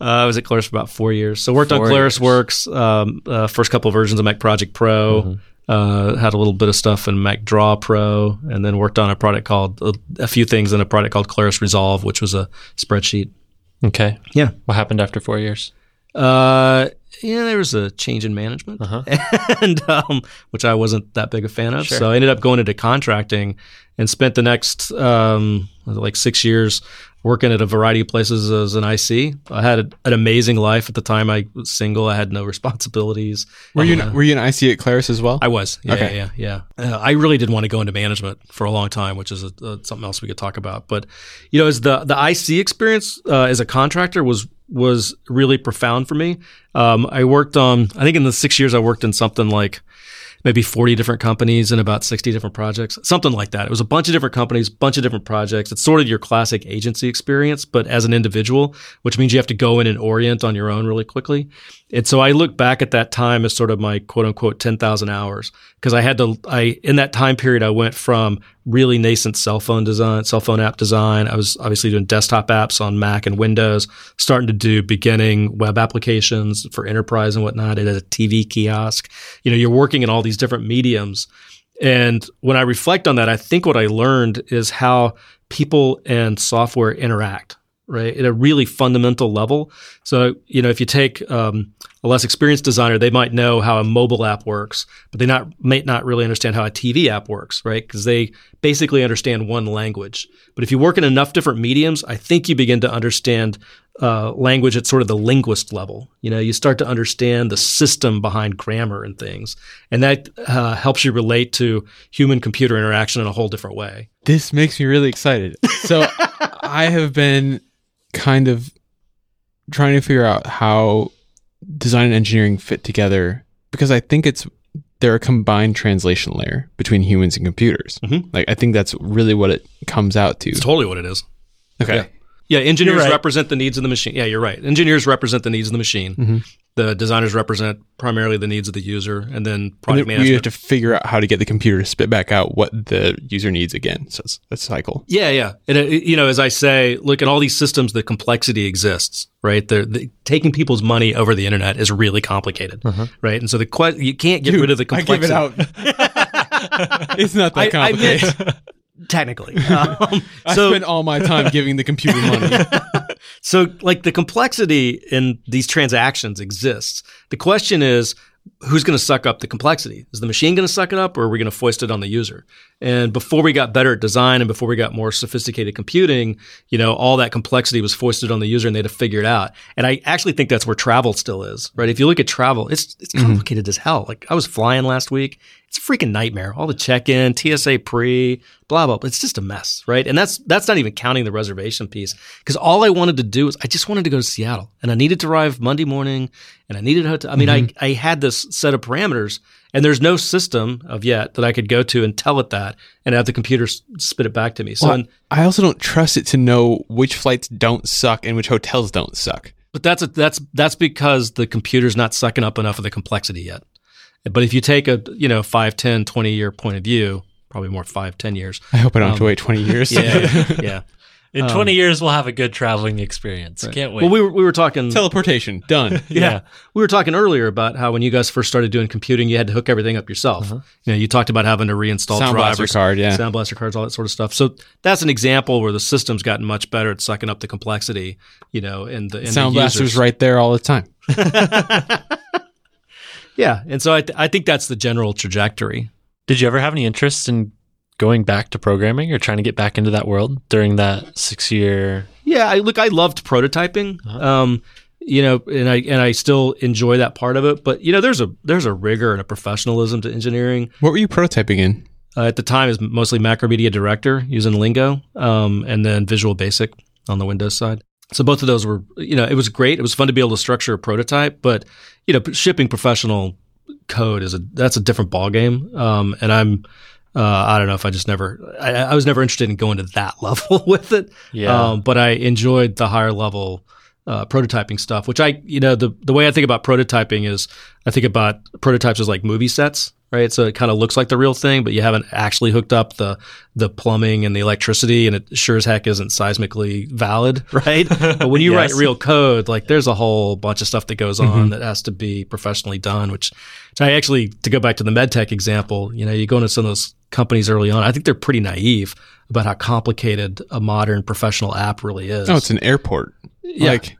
I was at Claris for about 4 years. So worked on ClarisWorks, first couple of versions of Mac Project Pro, had a little bit of stuff in Mac Draw Pro, and then worked on a few things in a product called Claris Resolve, which was a spreadsheet. Okay. Yeah. What happened after 4 years? Yeah, there was a change in management, and which I wasn't that big a fan of. Sure. So I ended up going into contracting and spent the next like 6 years working at a variety of places as an IC. I had an amazing life at the time. I was single. I had no responsibilities. Were you an IC at Claris as well? I was. Yeah, okay. Yeah. I really did want to go into management for a long time, which is something else we could talk about. But you know, as the IC experience as a contractor was really profound for me. I worked on, I think in the 6 years I worked in something like maybe 40 different companies and about 60 different projects, something like that. It was a bunch of different companies, bunch of different projects. It's sort of your classic agency experience, but as an individual, which means you have to go in and orient on your own really quickly. And so I look back at that time as sort of my quote unquote 10,000 hours. Cause I had to, in that time period, I went from really nascent cell phone app design. I was obviously doing desktop apps on Mac and Windows, starting to do beginning web applications for enterprise and whatnot. It had a TV kiosk. You know, you're working in all these different mediums. And when I reflect on that, I think what I learned is how people and software interact, right? At a really fundamental level. So, you know, if you take a less experienced designer, they might know how a mobile app works, but they might not really understand how a TV app works, right? Because they basically understand one language. But if you work in enough different mediums, I think you begin to understand language at sort of the linguist level. You know, you start to understand the system behind grammar and things. And that helps you relate to human-computer interaction in a whole different way. This makes me really excited. So I have been kind of trying to figure out how design and engineering fit together, because I think they're a combined translation layer between humans and computers. Mm-hmm. Like, I think that's really what it comes out to. It's totally what it is. Okay. Yeah, engineers represent the needs of the machine. Yeah, you're right. Engineers represent the needs of the machine. Mm-hmm. The designers represent primarily the needs of the user, and then product management. You have to figure out how to get the computer to spit back out what the user needs again. So it's a cycle. Yeah. And, you know, as I say, look, at all these systems, the complexity exists, right? Taking people's money over the internet is really complicated, right? And so you can't get rid of the complexity. I give it out. It's not that complicated. Technically. I spend all my time giving the computer money. So, like, the complexity in these transactions exists. The question is, who's going to suck up the complexity? Is the machine going to suck it up, or are we going to foist it on the user? And before we got better at design and before we got more sophisticated computing, you know, all that complexity was foisted on the user and they had to figure it out. And I actually think that's where travel still is, right? If you look at travel, it's complicated as hell. Like, I was flying last week. It's a freaking nightmare. All the check-in, TSA pre, blah, blah, blah. It's just a mess, right? And that's not even counting the reservation piece, because all I wanted to do is I just wanted to go to Seattle, and I needed to arrive Monday morning, and I needed a hotel. I mean, I had this set of parameters, and there's no system of yet that I could go to and tell it that and have the computer spit it back to me. So I also don't trust it to know which flights don't suck and which hotels don't suck. But that's because the computer's not sucking up enough of the complexity yet. But if you take a 5, 10, 20-year point of view, probably more 5, 10 years. I hope I don't have to wait 20 years. Yeah. In 20 years, we'll have a good traveling experience. Right. Can't wait. Well, we were talking... Teleportation, done. Yeah. We were talking earlier about how when you guys first started doing computing, you had to hook everything up yourself. Uh-huh. You know, you talked about having to reinstall drivers. Sound blaster cards, all that sort of stuff. So that's an example where the system's gotten much better at sucking up the complexity, and Sound blaster's right there all the time. Yeah, and so I think that's the general trajectory. Did you ever have any interest in going back to programming or trying to get back into that world during that 6 year? Yeah, I loved prototyping, and I still enjoy that part of it. But there's a rigor and a professionalism to engineering. What were you prototyping in? At the time, it was mostly Macromedia Director using Lingo, and then Visual Basic on the Windows side. So both of those were, it was great. It was fun to be able to structure a prototype, but shipping professional code that's a different ballgame. And I'm, I don't know if I just never, I was never interested in going to that level with it. Yeah. But I enjoyed the higher level prototyping stuff, which the way I think about prototyping is I think about prototypes as like movie sets. Right, so it kind of looks like the real thing, but you haven't actually hooked up the plumbing and the electricity, and it sure as heck isn't seismically valid, right? But when you write real code, like there's a whole bunch of stuff that goes on that has to be professionally done. Which I actually, to go back to the medtech example, you go into some of those companies early on. I think they're pretty naive about how complicated a modern professional app really is. Oh, it's an airport. Yeah. Like,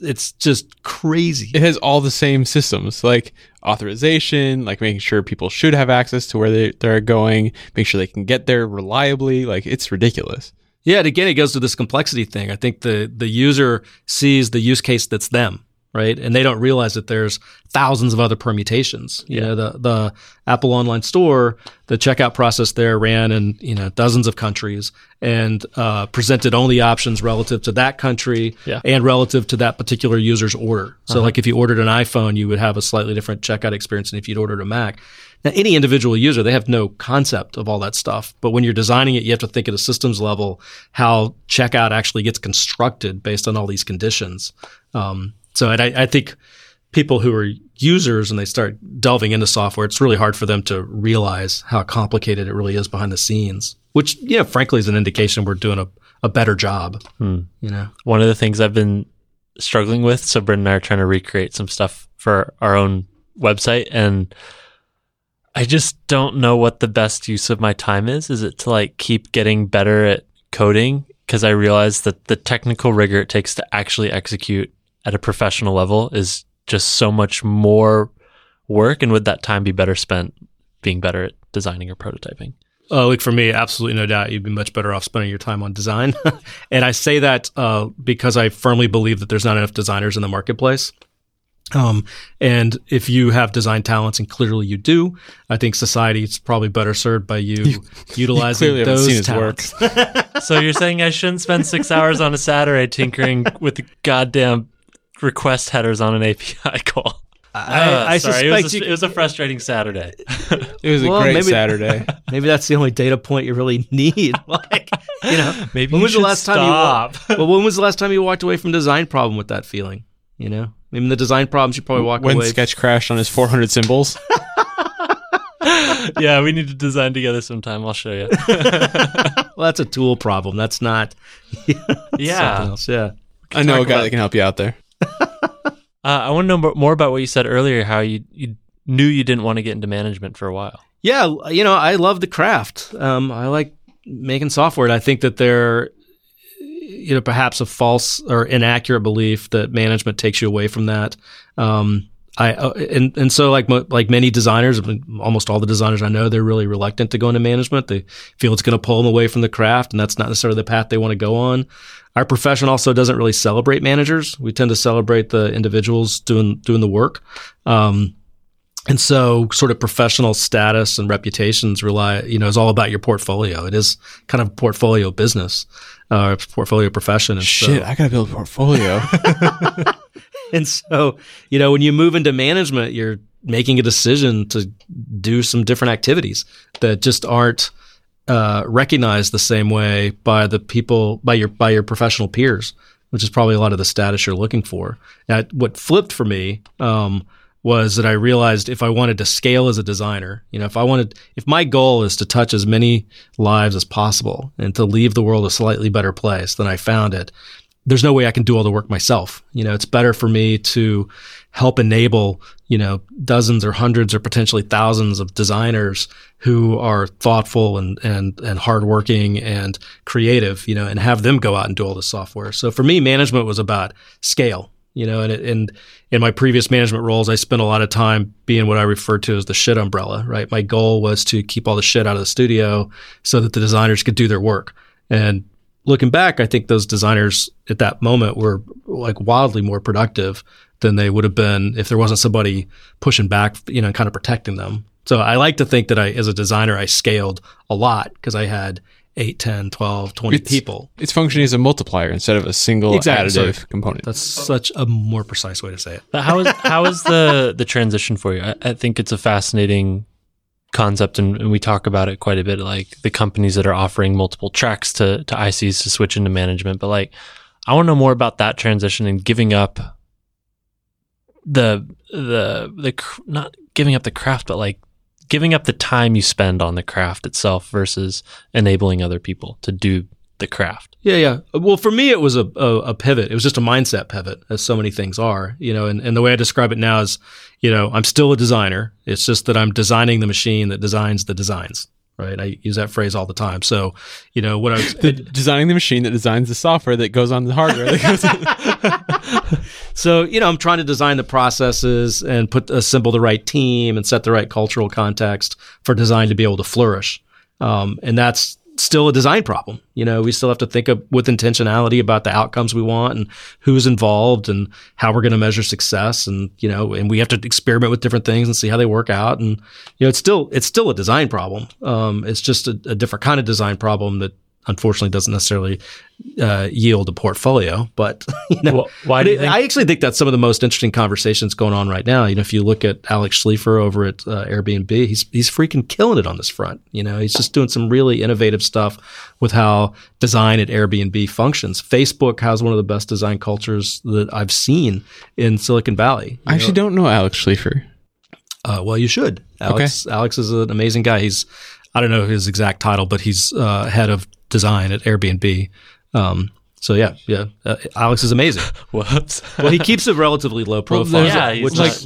it's just crazy. It has all the same systems, like authorization, like making sure people should have access to where they're going, make sure they can get there reliably. Like, it's ridiculous. Yeah, and again, it goes to this complexity thing. I think the user sees the use case that's them, right? And they don't realize that there's thousands of other permutations. You know, the Apple online store, the checkout process there ran in, you know, dozens of countries and presented only options relative to that country and relative to that particular user's order. So like if you ordered an iPhone, you would have a slightly different checkout experience than if you'd ordered a Mac. Now, any individual user, they have no concept of all that stuff. But when you're designing it, you have to think at a systems level how checkout actually gets constructed based on all these conditions. So I think people who are users and they start delving into software, it's really hard for them to realize how complicated it really is behind the scenes, which, you know, frankly is an indication we're doing a better job. You know, one of the things I've been struggling with, so Brent and I are trying to recreate some stuff for our own website, and I just don't know what the best use of my time is. Is it to like keep getting better at coding? Because I realize that the technical rigor it takes to actually execute at a professional level is just so much more work, and would that time be better spent being better at designing or prototyping? Like for me, absolutely no doubt, you'd be much better off spending your time on design. And I say that because I firmly believe that there's not enough designers in the marketplace. And if you have design talents, and clearly you do, I think society is probably better served by you utilizing those talents. So you're saying I shouldn't spend 6 hours on a Saturday tinkering with the goddamn request headers on an API call. I sorry, suspect it was a frustrating Saturday. It was a great Saturday. Maybe that's the only data point you really need. Like, you know, maybe when was the last time you? Well, when was the last time you walked away from a design problem with that feeling? You know, I mean, the design problems you probably walk away. When Sketch crashed on his 400 symbols. Yeah, we need to design together sometime. I'll show you. Well, that's a tool problem. That's not. Something else. Yeah. I know a guy that can help you out there. I want to know more about what you said earlier, how you knew you didn't want to get into management for a while. Yeah, you know, I love the craft. I like making software, and I think that there, you know, perhaps a false or inaccurate belief that management takes you away from that. So like many designers, almost all the designers I know, they're really reluctant to go into management. They feel it's going to pull them away from the craft, and that's not necessarily the path they want to go on. Our profession also doesn't really celebrate managers. We tend to celebrate the individuals doing the work. And so sort of professional status and reputations is all about your portfolio. It is kind of a portfolio business, portfolio profession. And shit, so, I got to build a portfolio. And so, you know, when you move into management, you're making a decision to do some different activities that just aren't recognized the same way by the people, by your professional peers, which is probably a lot of the status you're looking for. Now, what flipped for me, was that I realized if I wanted to scale as a designer, you know, if my goal is to touch as many lives as possible and to leave the world a slightly better place than I found it, there's no way I can do all the work myself. You know, it's better for me to help enable, you know, dozens or hundreds or potentially thousands of designers who are thoughtful and hardworking and creative, you know, and have them go out and do all the software. So for me, management was about scale. You know, and in my previous management roles, I spent a lot of time being what I refer to as the shit umbrella, right? My goal was to keep all the shit out of the studio so that the designers could do their work. And looking back, I think those designers at that moment were like wildly more productive than they would have been if there wasn't somebody pushing back, you know, and kind of protecting them. So I like to think that as a designer, I scaled a lot because I had 8, 10, 12, 20 people. It's functioning as a multiplier instead of a single additive component. That's such a more precise way to say it. But how is the transition for you? I think it's a fascinating concept, and we talk about it quite a bit, like the companies that are offering multiple tracks to ICs to switch into management. But like, I want to know more about that transition and giving up not giving up the craft, but like, giving up the time you spend on the craft itself versus enabling other people to do the craft. Yeah. Well, for me, it was a pivot. It was just a mindset pivot, as so many things are, you know, and the way I describe it now is, you know, I'm still a designer. It's just that I'm designing the machine that designs the designs, right? I use that phrase all the time. So, you know, designing the machine that designs the software that goes on the hardware that goes on So, you know, I'm trying to design the processes and assemble the right team and set the right cultural context for design to be able to flourish. And that's still a design problem. You know, we still have to think of, with intentionality about the outcomes we want and who's involved and how we're going to measure success. And, you know, and we have to experiment with different things and see how they work out. And, you know, it's still a design problem. It's just a different kind of design problem that unfortunately doesn't necessarily yield a portfolio. But, you know, well, I actually think that's some of the most interesting conversations going on right now. You know, if you look at Alex Schleifer over at Airbnb, he's freaking killing it on this front. You know, he's just doing some really innovative stuff with how design at Airbnb functions. Facebook has one of the best design cultures that I've seen in Silicon Valley. I actually don't know Alex Schleifer. Well, you should. Alex is an amazing guy. I don't know his exact title, but he's head of design at Airbnb. Alex is amazing. Whoops. Well, he keeps a relatively low profile.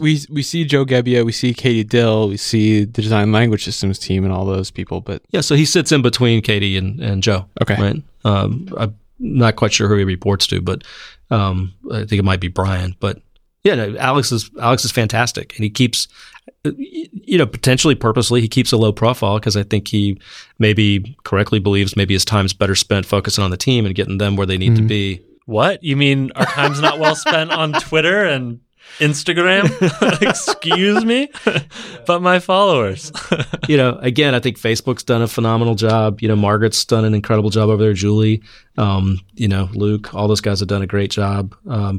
We see Joe Gebbia, we see Katie Dill, we see the design language systems team and all those people. But yeah, so he sits in between Katie and Joe. Okay. Right. I'm not quite sure who he reports to, but I think it might be Brian. But yeah, no, Alex is fantastic, and he keeps, you know, potentially purposely, he keeps a low profile because I think he maybe correctly believes maybe his time's better spent focusing on the team and getting them where they need to be. What? You mean our time's not well spent on Twitter and Instagram? Excuse me? But my followers. You know, again, I think Facebook's done a phenomenal job. You know, Margaret's done an incredible job over there, Julie. You know, Luke, all those guys have done a great job.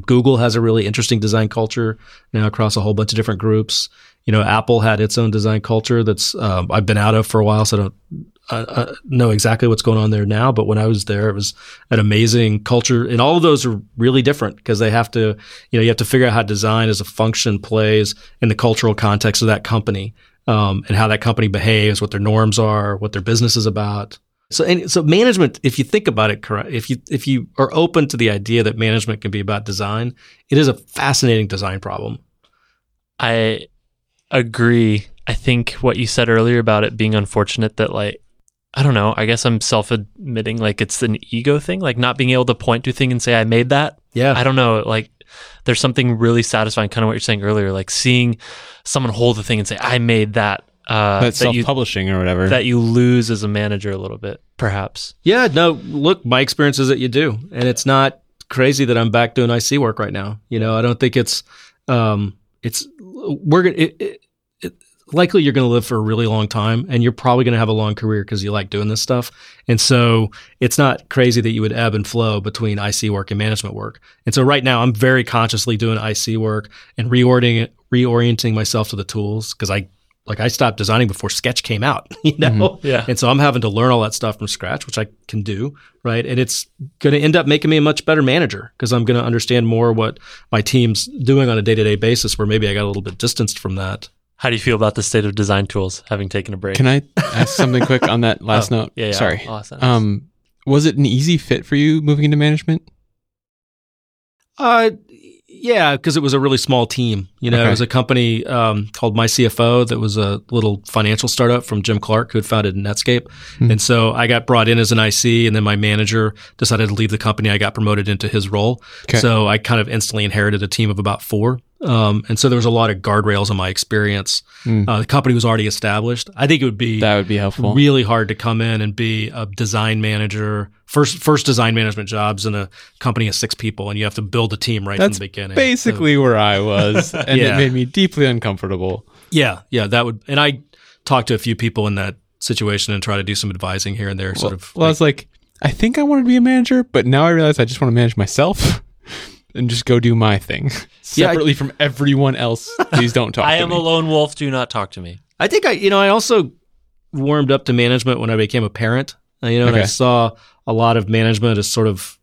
Google has a really interesting design culture now across a whole bunch of different groups. You know, Apple had its own design culture that's I've been out of for a while, so I don't know exactly what's going on there now. But when I was there, it was an amazing culture. And all of those are really different because they have to, you know, you have to figure out how design as a function plays in the cultural context of that company and how that company behaves, what their norms are, what their business is about. So management, if you think about it, if you are open to the idea that management can be about design, it is a fascinating design problem. I agree. I think what you said earlier about it being unfortunate that, like, I don't know, I guess I'm self-admitting, like, it's an ego thing, like not being able to point to thing and say, I made that. Yeah. I don't know. Like, there's something really satisfying, kind of what you're saying earlier, like seeing someone hold the thing and say, I made that. That's self-publishing or whatever. That you lose as a manager a little bit, perhaps. Yeah. No, look, my experience is that you do. And it's not crazy that I'm back doing IC work right now. You know, I don't think likely you're going to live for a really long time, and you're probably going to have a long career because you like doing this stuff. And so it's not crazy that you would ebb and flow between IC work and management work. And so right now I'm very consciously doing IC work and reorienting myself to the tools because I stopped designing before Sketch came out, you know? Mm-hmm. Yeah. And so I'm having to learn all that stuff from scratch, which I can do, right? And it's going to end up making me a much better manager because I'm going to understand more what my team's doing on a day-to-day basis where maybe I got a little bit distanced from that. How do you feel about the state of design tools, having taken a break? Can I ask something quick on that last note? Yeah, sorry. Awesome. Was it an easy fit for you moving into management? Yeah, because it was a really small team. You know, okay. It was a company called My CFO that was a little financial startup from Jim Clark, who had founded Netscape. Mm-hmm. And so I got brought in as an IC, and then my manager decided to leave the company. I got promoted into his role. Okay. So I kind of instantly inherited a team of about four. And so there was a lot of guardrails in my experience. Mm. The company was already established. I think that would be helpful. Really hard to come in and be a design manager. First design management jobs in a company of six people, and you have to build a team from the beginning. That's basically where I was, and It made me deeply uncomfortable. Yeah, that would. And I talked to a few people in that situation and try to do some advising here and there. I was like, I think I wanted to be a manager, but now I realize I just want to manage myself. And just go do my thing separately from everyone else. Please don't talk to me. I am a lone wolf. Do not talk to me. I think I also warmed up to management when I became a parent. You know, okay. And I saw a lot of management as sort of,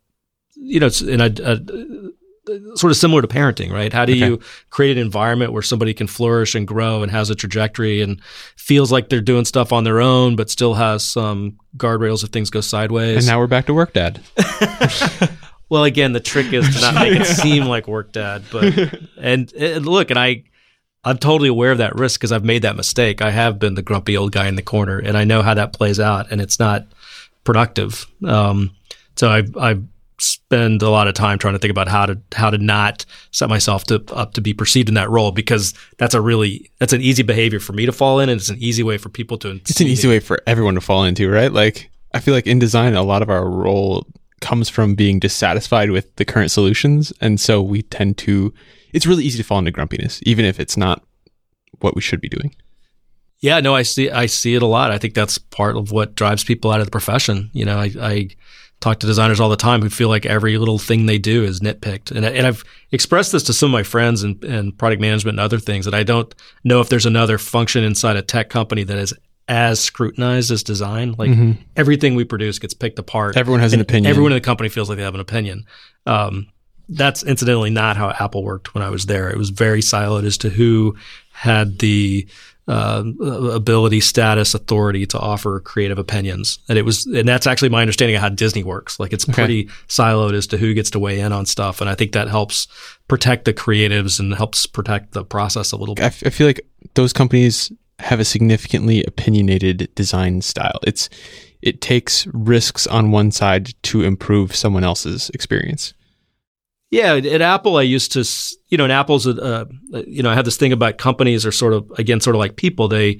you know, sort of similar to parenting, right? How do you create an environment where somebody can flourish and grow and has a trajectory and feels like they're doing stuff on their own, but still has some guardrails if things go sideways? And now we're back to work, Dad. Well, again, the trick is to not make it seem like work, Dad. But I'm totally aware of that risk because I've made that mistake. I have been the grumpy old guy in the corner, and I know how that plays out, and it's not productive. So I spend a lot of time trying to think about how to not set myself up to be perceived in that role, because that's an easy behavior for me to fall in, and it's an easy way for people to. It's an easy way for everyone to fall into, right? Like, I feel like in design, a lot of our role comes from being dissatisfied with the current solutions, and so we tend to. It's really easy to fall into grumpiness, even if it's not what we should be doing. Yeah, no, I see it a lot. I think that's part of what drives people out of the profession. You know, I talk to designers all the time who feel like every little thing they do is nitpicked. And I've expressed this to some of my friends in product management and other things, that I don't know if there's another function inside a tech company that is as scrutinized as design. Like, mm-hmm. everything we produce gets picked apart. Everyone has an opinion. Everyone in the company feels like they have an opinion. That's incidentally not how Apple worked when I was there. It was very siloed as to who had the ability, status, authority to offer creative opinions. And that's actually my understanding of how Disney works. Like, it's pretty siloed as to who gets to weigh in on stuff. And I think that helps protect the creatives and helps protect the process a little bit. I feel like those companies have a significantly opinionated design style. It takes risks on one side to improve someone else's experience. Yeah, at Apple, I used to, you know, in Apple's, you know, I had this thing about companies are sort of like people. They,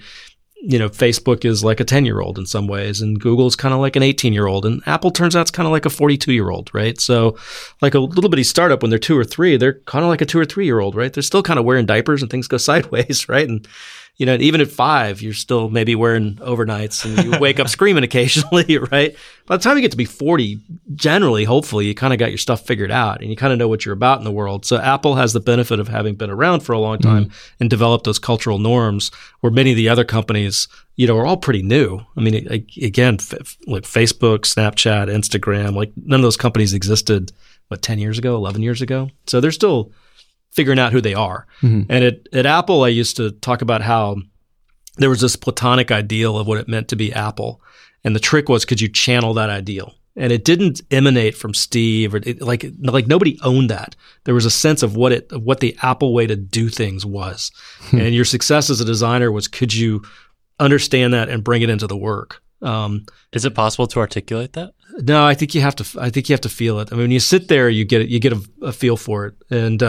you know, Facebook is like a 10-year-old in some ways, and Google's kind of like an 18-year-old, and Apple turns out it's kind of like a 42-year-old, right? So, like a little bitty startup, when they're 2 or 3, they're kind of like a 2 or 3-year-old, right? They're still kind of wearing diapers and things go sideways, right? And, you know, even at 5, you're still maybe wearing overnights and you wake up screaming occasionally, right? By the time you get to be 40, generally, hopefully, you kind of got your stuff figured out and you kind of know what you're about in the world. So Apple has the benefit of having been around for a long time and developed those cultural norms, where many of the other companies, you know, are all pretty new. I mean, again, like Facebook, Snapchat, Instagram, like none of those companies existed, 10 years ago, 11 years ago? So they're still figuring out who they are. Mm-hmm. And at Apple, I used to talk about how there was this platonic ideal of what it meant to be Apple. And the trick was, could you channel that ideal? And it didn't emanate from Steve, or like nobody owned that. There was a sense of what the Apple way to do things was. And your success as a designer was, could you understand that and bring it into the work? Is it possible to articulate that? No, I think you have to. I think you have to feel it. I mean, when you sit there, you get it. You get a feel for it. And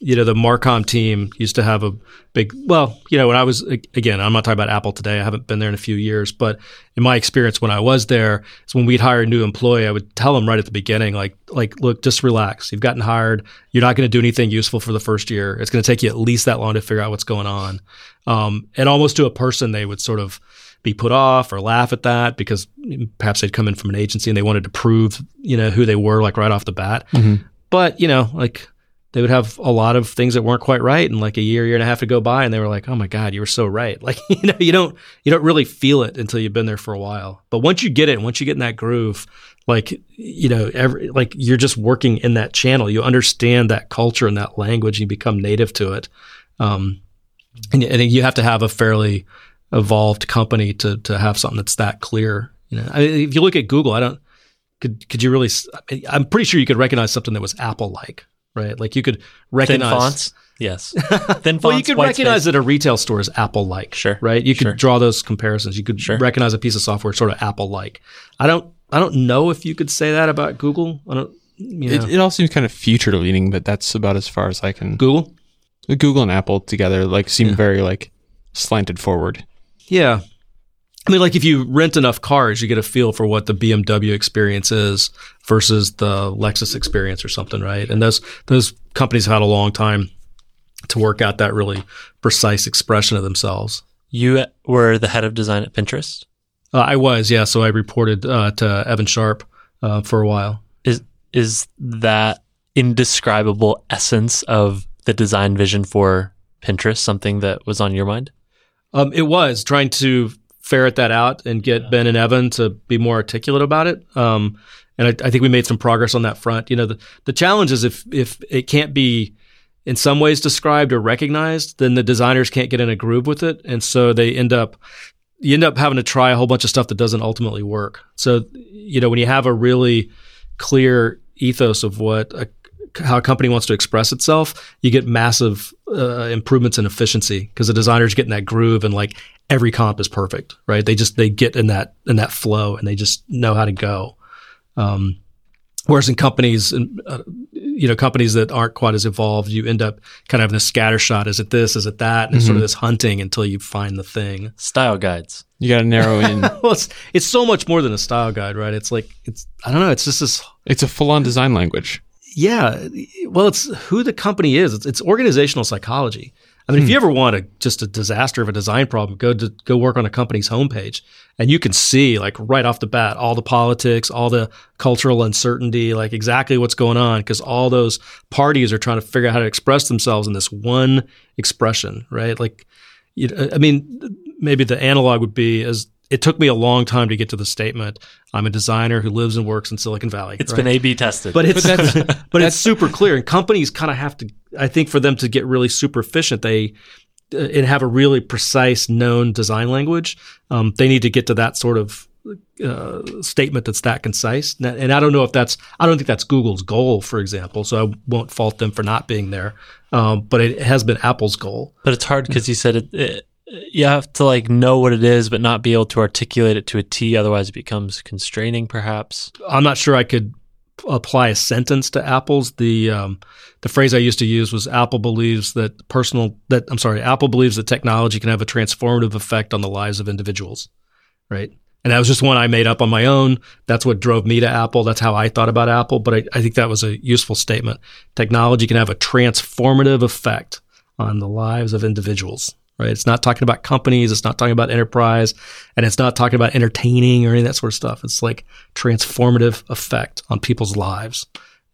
you know, the Marcom team used to have a big. Well, you know, when I was I'm not talking about Apple today. I haven't been there in a few years, but in my experience when I was there, is when we'd hire a new employee, I would tell them right at the beginning, like, look, just relax. You've gotten hired. You're not going to do anything useful for the first year. It's going to take you at least that long to figure out what's going on. And almost to a person, they would sort of be put off or laugh at that, because perhaps they'd come in from an agency and they wanted to prove, you know, who they were, like, right off the bat. Mm-hmm. But, you know, like, they would have a lot of things that weren't quite right, and like a year and a half to go by, and they were like, oh my God, you were so right. Like, you know, you don't really feel it until you've been there for a while. But once you get it, once you get in that groove, like, you know, like you're just working in that channel. You understand that culture and that language, and you become native to it. And you have to have a fairly evolved company to have something that's that clear. You know, I mean, if you look at Google, could you really? I'm pretty sure you could recognize something that was Apple-like, right? Like, you could recognize thin fonts. Yes, thin fonts. Well, you could recognize that a retail store is Apple-like, sure, right? You could draw those comparisons. You could recognize a piece of software sort of Apple-like. I don't know if you could say that about Google. I don't. You know. It all seems kind of future-leaning, but that's about as far as I can. Google and Apple together, like, seem very like slanted forward. Yeah. I mean, like, if you rent enough cars, you get a feel for what the BMW experience is versus the Lexus experience or something, right? And those companies had a long time to work out that really precise expression of themselves. You were the head of design at Pinterest? I was, yeah. So I reported to Evan Sharp for a while. Is that indescribable essence of the design vision for Pinterest something that was on your mind? It was trying to ferret that out and get Ben and Evan to be more articulate about it. And I think we made some progress on that front. You know, the challenge is if it can't be in some ways described or recognized, then the designers can't get in a groove with it. And so you end up having to try a whole bunch of stuff that doesn't ultimately work. So, you know, when you have a really clear ethos of how a company wants to express itself, you get massive improvements in efficiency, because the designers get in that groove, and like every comp is perfect, right? They get in that flow, and they just know how to go. Whereas in companies, companies that aren't quite as evolved, you end up kind of having a scattershot. Is it this? Is it that? And it's sort of this hunting until you find the thing. Style guides. You got to narrow in. Well, it's so much more than a style guide, right? It's like, I don't know. It's just this. It's a full-on design language. Yeah. Well, it's who the company is. It's organizational psychology. I mean, if you ever want just a disaster of a design problem, go work on a company's homepage, and you can see, like, right off the bat, all the politics, all the cultural uncertainty, like exactly what's going on, because all those parties are trying to figure out how to express themselves in this one expression, right? Like, I mean, maybe the analog would be as it took me a long time to get to the statement, I'm a designer who lives and works in Silicon Valley. It's been A/B tested. But it's super clear. And companies kind of have to, I think for them to get really super efficient, and have a really precise known design language, they need to get to that sort of statement that's that concise. And I don't know if I don't think that's Google's goal, for example. So I won't fault them for not being there. But it has been Apple's goal. But it's hard because you said you have to like know what it is, but not be able to articulate it to a T. Otherwise, it becomes constraining. Perhaps I'm not sure I could apply a sentence to Apple's. The phrase I used to use was Apple believes that technology can have a transformative effect on the lives of individuals, right? And that was just one I made up on my own. That's what drove me to Apple. That's how I thought about Apple. But I think that was a useful statement. Technology can have a transformative effect on the lives of individuals. Right? It's not talking about companies. It's not talking about enterprise, and it's not talking about entertaining or any of that sort of stuff. It's like transformative effect on people's lives,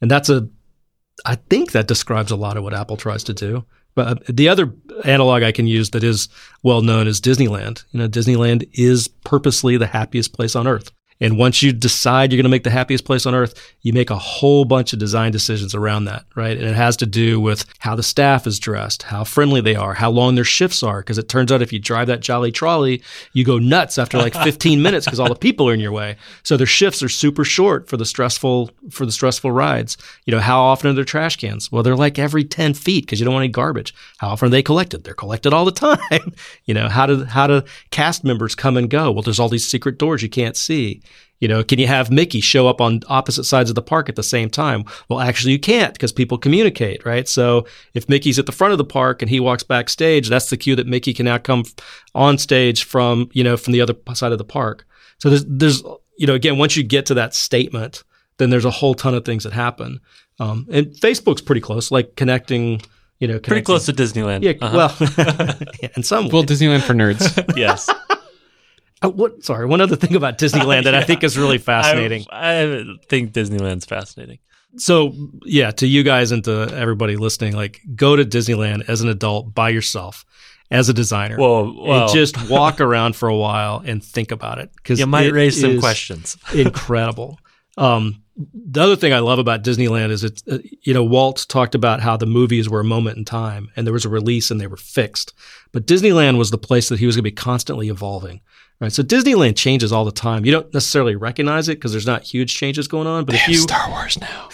and I think that describes a lot of what Apple tries to do. But the other analog I can use that is well known is Disneyland. You know, Disneyland is purposely the happiest place on earth, and once you decide you're going to make the happiest place on earth, you make a whole bunch of design decisions around that, right? And it has to do with how the staff is dressed, how friendly they are, how long their shifts are, because it turns out if you drive that jolly trolley, you go nuts after like 15 minutes because all the people are in your way. So their shifts are super short for the stressful rides. You know, how often are their trash cans? Well, they're like every 10 feet because you don't want any garbage. How often are they collected? They're collected all the time. You know, how do cast members come and go? Well, there's all these secret doors you can't see. You know, can you have Mickey show up on opposite sides of the park at the same time? Well, actually you can't because people communicate, right? So if Mickey's at the front of the park and he walks backstage, that's the cue that Mickey can now come on stage from the other side of the park. So there's again, once you get to that statement, then there's a whole ton of things that happen. And Facebook's pretty close, like connecting... pretty close to Disneyland. Yeah, well, yeah, in some way. Well, Disneyland for nerds. Yes. One other thing about Disneyland that I think is really fascinating. I think Disneyland's fascinating. So, yeah, to you guys and to everybody listening, like, go to Disneyland as an adult by yourself, as a designer. Whoa. And just walk around for a while and think about it. You might raise some questions. Incredible. The other thing I love about Disneyland is it's, Walt talked about how the movies were a moment in time and there was a release and they were fixed. But Disneyland was the place that he was going to be constantly evolving, right? So Disneyland changes all the time. You don't necessarily recognize it because there's not huge changes going on. But they have Star Wars now.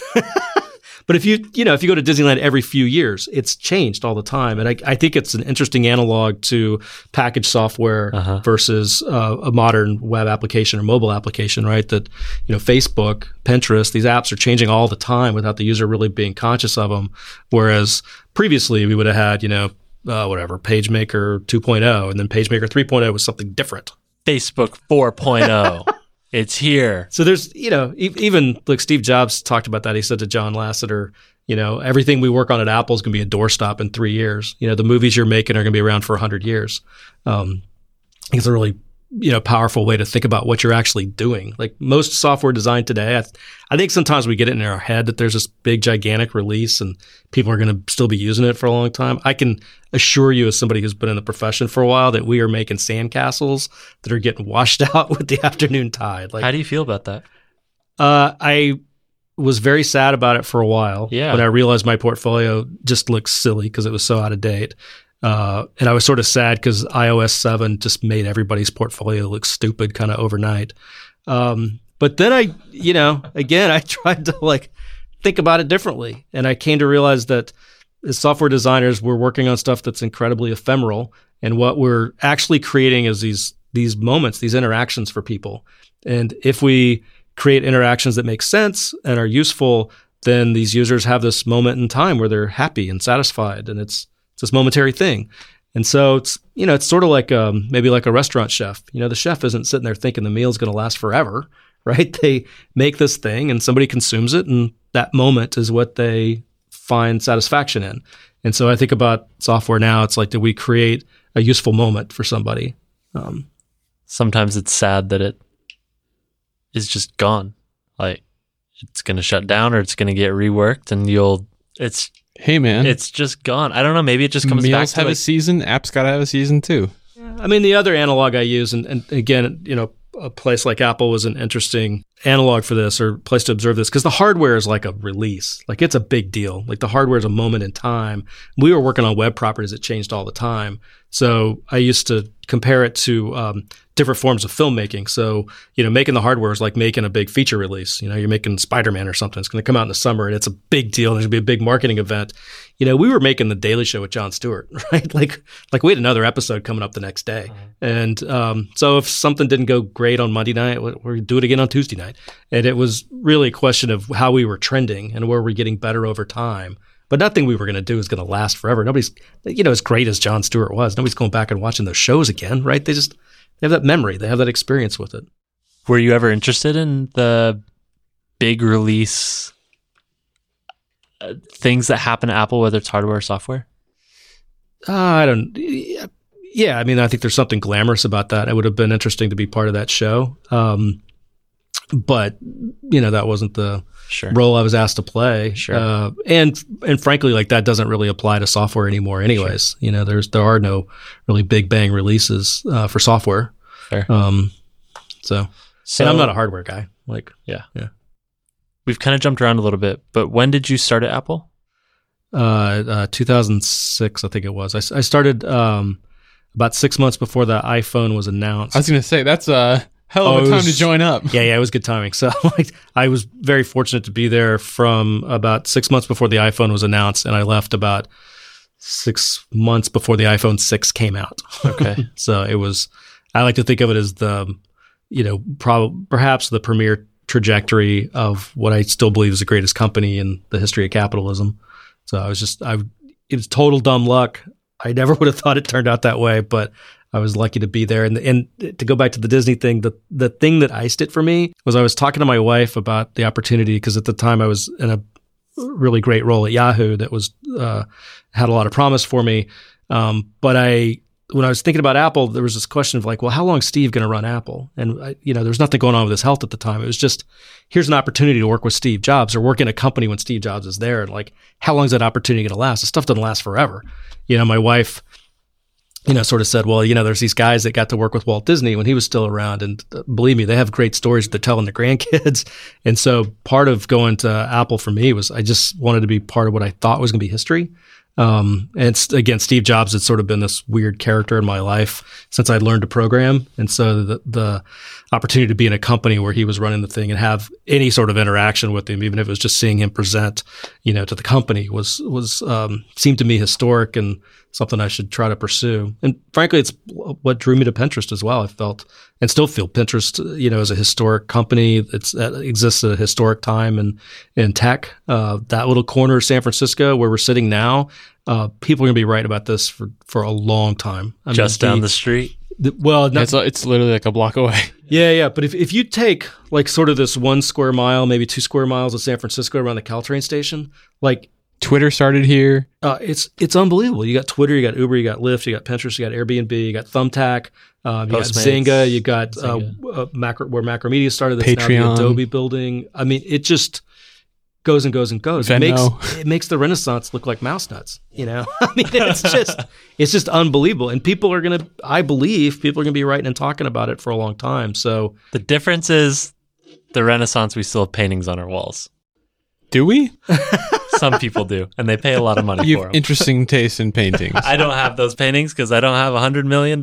But if you go to Disneyland every few years, it's changed all the time. And I think it's an interesting analog to packaged software versus a modern web application or mobile application, right? That, Facebook, Pinterest, these apps are changing all the time without the user really being conscious of them. Whereas previously we would have had, PageMaker 2.0, and then PageMaker 3.0 was something different. Facebook 4.0. It's here. So there's, even like Steve Jobs talked about that. He said to John Lasseter, everything we work on at Apple is going to be a doorstop in 3 years. The movies you're making are going to be around for 100 years. I think it's a really, powerful way to think about what you're actually doing. Like most software design today, I think sometimes we get it in our head that there's this big, gigantic release and people are going to still be using it for a long time. I can assure you, as somebody who's been in the profession for a while, that we are making sandcastles that are getting washed out with the afternoon tide. Like, how do you feel about that? I was very sad about it for a while. Yeah. When I realized my portfolio just looked silly because it was so out of date. And I was sort of sad because iOS 7 just made everybody's portfolio look stupid kind of overnight. But then I tried to like think about it differently. And I came to realize that as software designers, we're working on stuff that's incredibly ephemeral. And what we're actually creating is these moments, these interactions for people. And if we create interactions that make sense and are useful, then these users have this moment in time where they're happy and satisfied, and it's this momentary thing. And so it's sort of like maybe like a restaurant chef. You know, the chef isn't sitting there thinking the meal's going to last forever, right? They make this thing and somebody consumes it, and that moment is what they find satisfaction in. And so I think about software now, it's like, did we create a useful moment for somebody? Sometimes it's sad that it is just gone. Like, it's going to shut down or it's going to get reworked, and hey man, it's just gone. I don't know. Maybe it just comes back to have a season. Apps got to have a season too. Yeah. I mean, the other analog I use, and again, you know, a place like Apple was an interesting analog for this, or place to observe this, because the hardware is like a release. Like, it's a big deal. Like, the hardware is a moment in time. We were working on web properties that changed all the time. So I used to compare it to different forms of filmmaking. So, you know, making the hardware is like making a big feature release. You know, you're making Spider-Man or something. It's going to come out in the summer, and it's a big deal. There's going to be a big marketing event. You know, we were making The Daily Show with Jon Stewart, right? Like we had another episode coming up the next day. And so if something didn't go great on Monday night, we'll do it again on Tuesday night. And it was really a question of how we were trending and where we're getting better over time. But nothing we were going to do is going to last forever. Nobody's, you know, as great as Jon Stewart was, nobody's going back and watching those shows again, right? They have that memory. They have that experience with it. Were you ever interested in the big release things that happen to Apple, whether it's hardware or software? Yeah, I mean, I think there's something glamorous about that. It would have been interesting to be part of that show. But, you know, that wasn't the role I was asked to play. Sure. And frankly, like, that doesn't really apply to software anymore anyways. Sure. You know, there are no really big bang releases for software. Fair. So and I'm not a hardware guy. Like, yeah. We've kind of jumped around a little bit, but when did you start at Apple? 2006, I think it was. I started about 6 months before the iPhone was announced. I was going to say, that's hell of a time to join up. Yeah, it was good timing. So, like, I was very fortunate to be there from about 6 months before the iPhone was announced, and I left about 6 months before the iPhone 6 came out. Okay. So it was, I like to think of it as the, you know, perhaps the premier trajectory of what I still believe is the greatest company in the history of capitalism. So I was it was total dumb luck. I never would have thought it turned out that way, but I was lucky to be there. And to go back to the Disney thing, the thing that iced it for me was I was talking to my wife about the opportunity, because at the time I was in a really great role at Yahoo that was had a lot of promise for me. But when I was thinking about Apple, there was this question of like, well, how long is Steve going to run Apple? And there's nothing going on with his health at the time. It was just, here's an opportunity to work with Steve Jobs, or work in a company when Steve Jobs is there. And like, how long is that opportunity going to last? This stuff doesn't last forever. You know, my wife, you know, sort of said, well, you know, there's these guys that got to work with Walt Disney when he was still around. And believe me, they have great stories they're telling their grandkids. And so part of going to Apple for me was I just wanted to be part of what I thought was going to be history. And again, Steve Jobs had sort of been this weird character in my life since I learned to program. And so the opportunity to be in a company where he was running the thing and have any sort of interaction with him, even if it was just seeing him present, you know, to the company was seemed to me historic and something I should try to pursue. And frankly, it's what drew me to Pinterest as well. I felt and still feel Pinterest, you know, as a historic company that exists at a historic time in tech. That little corner of San Francisco where we're sitting now, people are going to be right about this for a long time. I mean, down the street? It's literally like a block away. Yeah. But if you take like sort of this 1 square mile, maybe 2 square miles of San Francisco around the Caltrain station, like Twitter started here. It's unbelievable. You got Twitter, you got Uber, you got Lyft, you got Pinterest, you got Airbnb, you got Thumbtack, you got Zynga, you got where Macromedia started. That's Patreon. Now the Adobe building. I mean, it just goes and goes and goes. It makes the Renaissance look like mouse nuts. You know, I mean, it's just unbelievable. And I believe people are gonna be writing and talking about it for a long time. So the difference is the Renaissance. We still have paintings on our walls. Do we? Some people do, and they pay a lot of money for them. Interesting taste in paintings. I don't have those paintings because I don't have $100 million.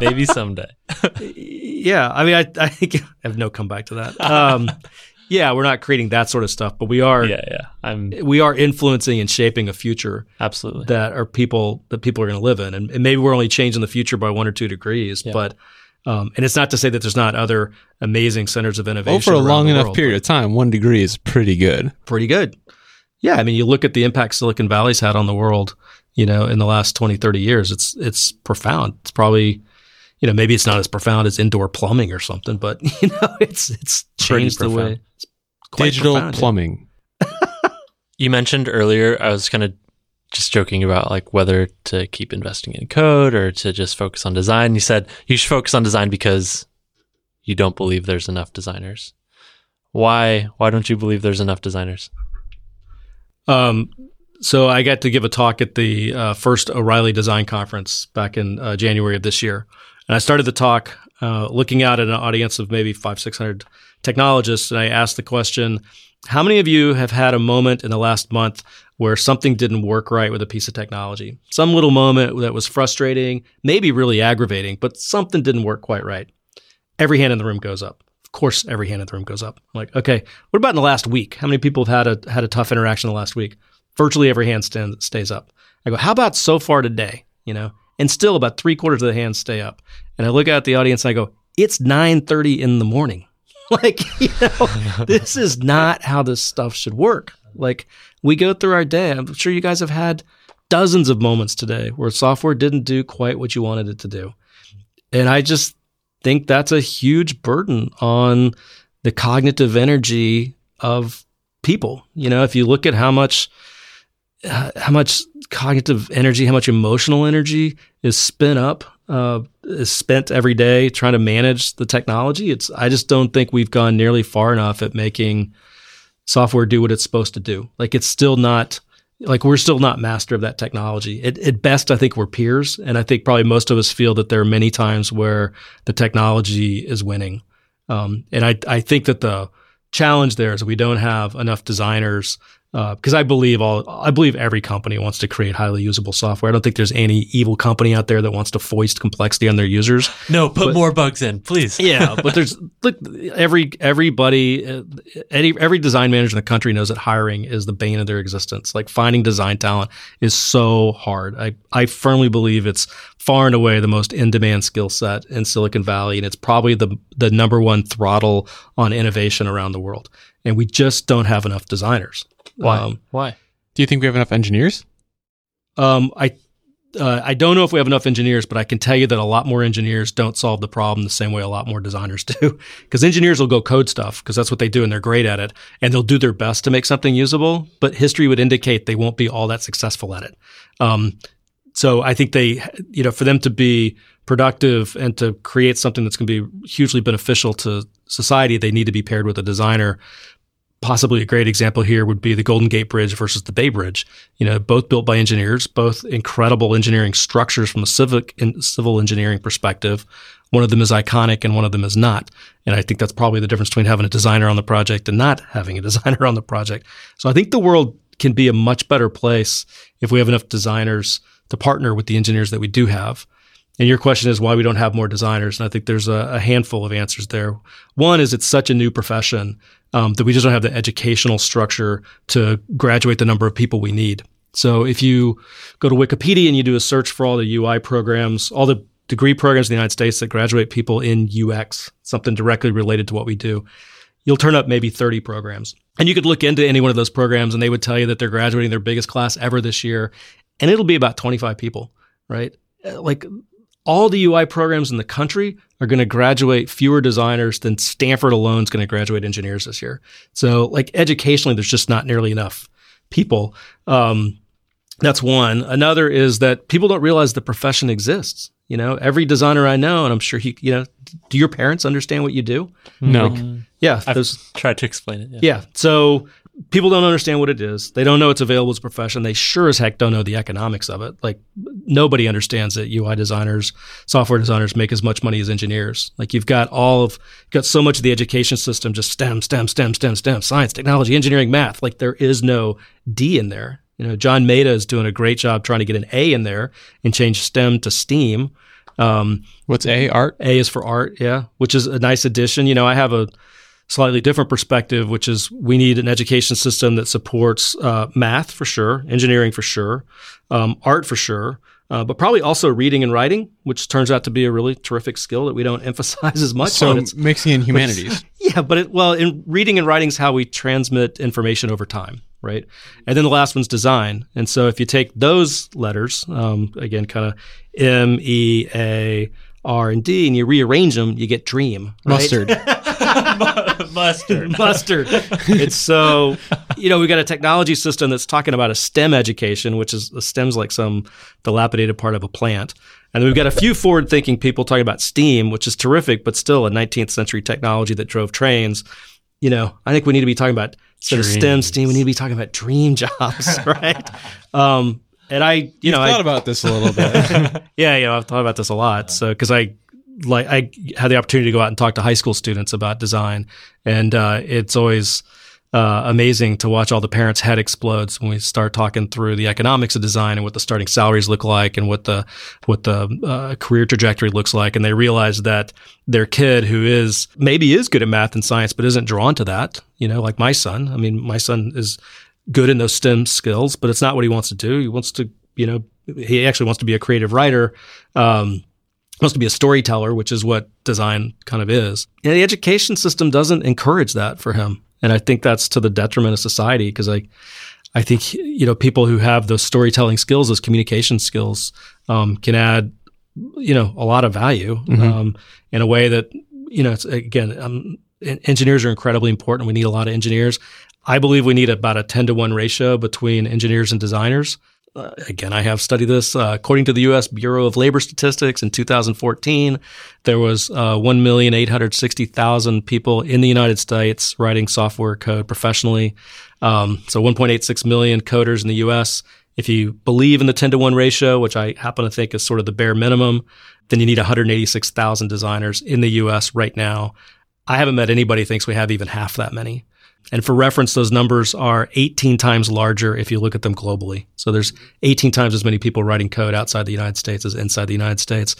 Maybe someday. Yeah, I mean, I think I have no comeback to that. Yeah, we're not creating that sort of stuff, but we are. Yeah. We are influencing and shaping a future. Absolutely. That people are going to live in, and maybe we're only changing the future by 1 or 2 degrees, yeah. But And it's not to say that there's not other amazing centers of innovation. Over a long enough period of time, 1 degree is pretty good. Pretty good. Yeah. I mean, you look at the impact Silicon Valley's had on the world, you know, in the last 20, 30 years, it's profound. It's probably, you know, maybe it's not as profound as indoor plumbing or something, but, you know, it's changed the way. It's quite digital profound, plumbing. Yeah. You mentioned earlier, I was kind of just joking about like whether to keep investing in code or to just focus on design. You said you should focus on design because you don't believe there's enough designers. Why don't you believe there's enough designers? So I got to give a talk at the first O'Reilly Design Conference back in January of this year. And I started the talk looking out at an audience of maybe 500-600 technologists. And I asked the question, how many of you have had a moment in the last month where something didn't work right with a piece of technology? Some little moment that was frustrating, maybe really aggravating, but something didn't work quite right. Every hand in the room goes up. Of course, every hand in the room goes up. I'm like, okay, what about in the last week? How many people have had a tough interaction in the last week? Virtually every hand stays up. I go, how about so far today? You know, and still about 3/4 of the hands stay up. And I look out at the audience and I go, it's 9:30 in the morning. Like, you know, this is not how this stuff should work. Like, we go through our day. I'm sure you guys have had dozens of moments today where software didn't do quite what you wanted it to do. And I just think that's a huge burden on the cognitive energy of people. You know, if you look at how much cognitive energy, how much emotional energy is spent every day trying to manage the technology. I just don't think we've gone nearly far enough at making software do what it's supposed to do. Like, it's still not, like, we're still not master of that technology. At best, I think we're peers. And I think probably most of us feel that there are many times where the technology is winning. And I think that the challenge there is we don't have enough designers, because I believe every company wants to create highly usable software. I don't think there's any evil company out there that wants to foist complexity on their users. No, put more bugs in, please. Yeah, but there's every design manager in the country knows that hiring is the bane of their existence. Like, finding design talent is so hard. I firmly believe it's far and away the most in-demand skill set in Silicon Valley, and it's probably the number one throttle on innovation around the world. And we just don't have enough designers. Why? Do you think we have enough engineers? I don't know if we have enough engineers, but I can tell you that a lot more engineers don't solve the problem the same way a lot more designers do. Because engineers will go code stuff because that's what they do and they're great at it. And they'll do their best to make something usable, but history would indicate they won't be all that successful at it. So I think for them to be productive and to create something that's going to be hugely beneficial to society, they need to be paired with a designer. Possibly a great example here would be the Golden Gate Bridge versus the Bay Bridge. You know, both built by engineers, both incredible engineering structures from a civil engineering perspective. One of them is iconic and one of them is not. And I think that's probably the difference between having a designer on the project and not having a designer on the project. So I think the world can be a much better place if we have enough designers to partner with the engineers that we do have. And your question is why we don't have more designers. And I think there's a handful of answers there. One is it's such a new profession that we just don't have the educational structure to graduate the number of people we need. So if you go to Wikipedia and you do a search for all the UI programs, all the degree programs in the United States that graduate people in UX, something directly related to what we do, you'll turn up maybe 30 programs. And you could look into any one of those programs and they would tell you that they're graduating their biggest class ever this year. And it'll be about 25 people, right? Like, all the UI programs in the country are going to graduate fewer designers than Stanford alone is going to graduate engineers this year. So, like, educationally, there's just not nearly enough people. That's one. Another is that people don't realize the profession exists. You know, every designer I know, and I'm sure do your parents understand what you do? No. I've tried to explain it. Yeah. So people don't understand what it is. They don't know it's available as a profession. They sure as heck don't know the economics of it. Like, nobody understands that UI designers, software designers make as much money as engineers. Like, you've got so much of the education system just STEM, science, technology, engineering, math. Like, there is no D in there. You know, John Maeda is doing a great job trying to get an A in there and change STEM to STEAM. What's A? Art? A is for art, yeah, which is a nice addition. You know, I have a slightly different perspective, which is we need an education system that supports math for sure, engineering for sure, art for sure, but probably also reading and writing, which turns out to be a really terrific skill that we don't emphasize as much. So mixing in humanities. Yeah, but in reading and writing is how we transmit information over time, right? And then the last one's design. And so if you take those letters, again, kind of M, E, A, R, and D, and you rearrange them, you get dream. Right? Mustard. Mustard. It's so, we've got a technology system that's talking about a STEM education, which is STEM's like some dilapidated part of a plant. And then we've got a few forward-thinking people talking about steam, which is terrific, but still a 19th century technology that drove trains. I think we need to be talking about sort of STEM, steam. We need to be talking about dream jobs, right? And I, You've thought about this a little bit. I've thought about this a lot. So, because I had the opportunity to go out and talk to high school students about design, and it's always amazing to watch all the parents' head explodes when we start talking through the economics of design and what the starting salaries look like and what the career trajectory looks like, and they realize that their kid who is good at math and science but isn't drawn to that, like my son. I mean, my son is good in those STEM skills, but it's not what he wants to do. He wants to, he actually wants to be a creative writer. Wants to be a storyteller, which is what design kind of is. And the education system doesn't encourage that for him. And I think that's to the detriment of society, because I think, people who have those storytelling skills, those communication skills, can add, a lot of value in a way that, engineers are incredibly important. We need a lot of engineers. I believe we need about a 10-to-1 ratio between engineers and designers. Again, I have studied this. According to the U.S. Bureau of Labor Statistics, in 2014, there was 1,860,000 people in the United States writing software code professionally. So 1.86 million coders in the U.S. If you believe in the 10-to-1 ratio, which I happen to think is sort of the bare minimum, then you need 186,000 designers in the U.S. right now. I haven't met anybody who thinks we have even half that many. And for reference, those numbers are 18 times larger if you look at them globally. So there's 18 times as many people writing code outside the United States as inside the United States,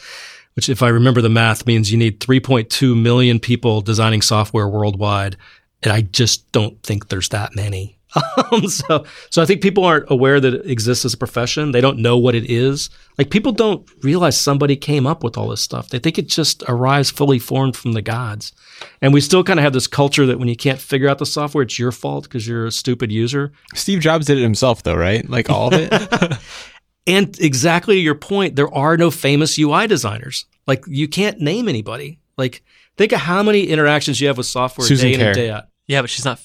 which, if I remember the math, means you need 3.2 million people designing software worldwide. And I just don't think there's that many. So I think people aren't aware that it exists as a profession. They don't know what it is. Like, people don't realize somebody came up with all this stuff. They think it just arrives fully formed from the gods. And we still kind of have this culture that when you can't figure out the software, it's your fault because you're a stupid user. Steve Jobs did it himself, though, right? Like, all of it. And exactly your point, there are no famous UI designers. Like, you can't name anybody. Like, think of how many interactions you have with software Susan Kare. And day out. Yeah, but she's not...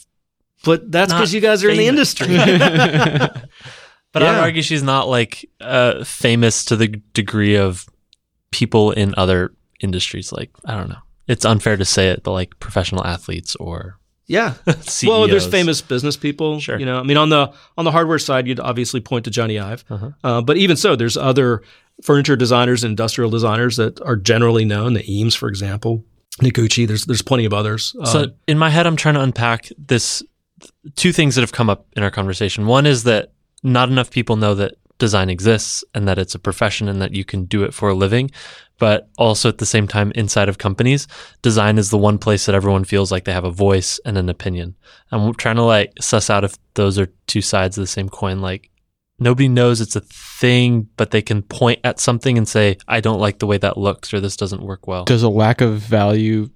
But that's because you guys are famous in the industry. But yeah. I would argue she's not famous to the degree of people in other industries. Like, I don't know. It's unfair to say it, but like professional athletes or CEOs. Well, there's famous business people. Sure. I mean, on the hardware side, you'd obviously point to Johnny Ive. Uh-huh. But even so, there's other furniture designers and industrial designers that are generally known. The Eames, for example, Noguchi. There's plenty of others. So in my head, I'm trying to unpack this. Two things that have come up in our conversation. One is that not enough people know that design exists and that it's a profession and that you can do it for a living. But also at the same time, inside of companies, design is the one place that everyone feels like they have a voice and an opinion. I'm trying to suss out if those are two sides of the same coin. Like, nobody knows it's a thing, but they can point at something and say, I don't like the way that looks, or this doesn't work well. Does a lack of value...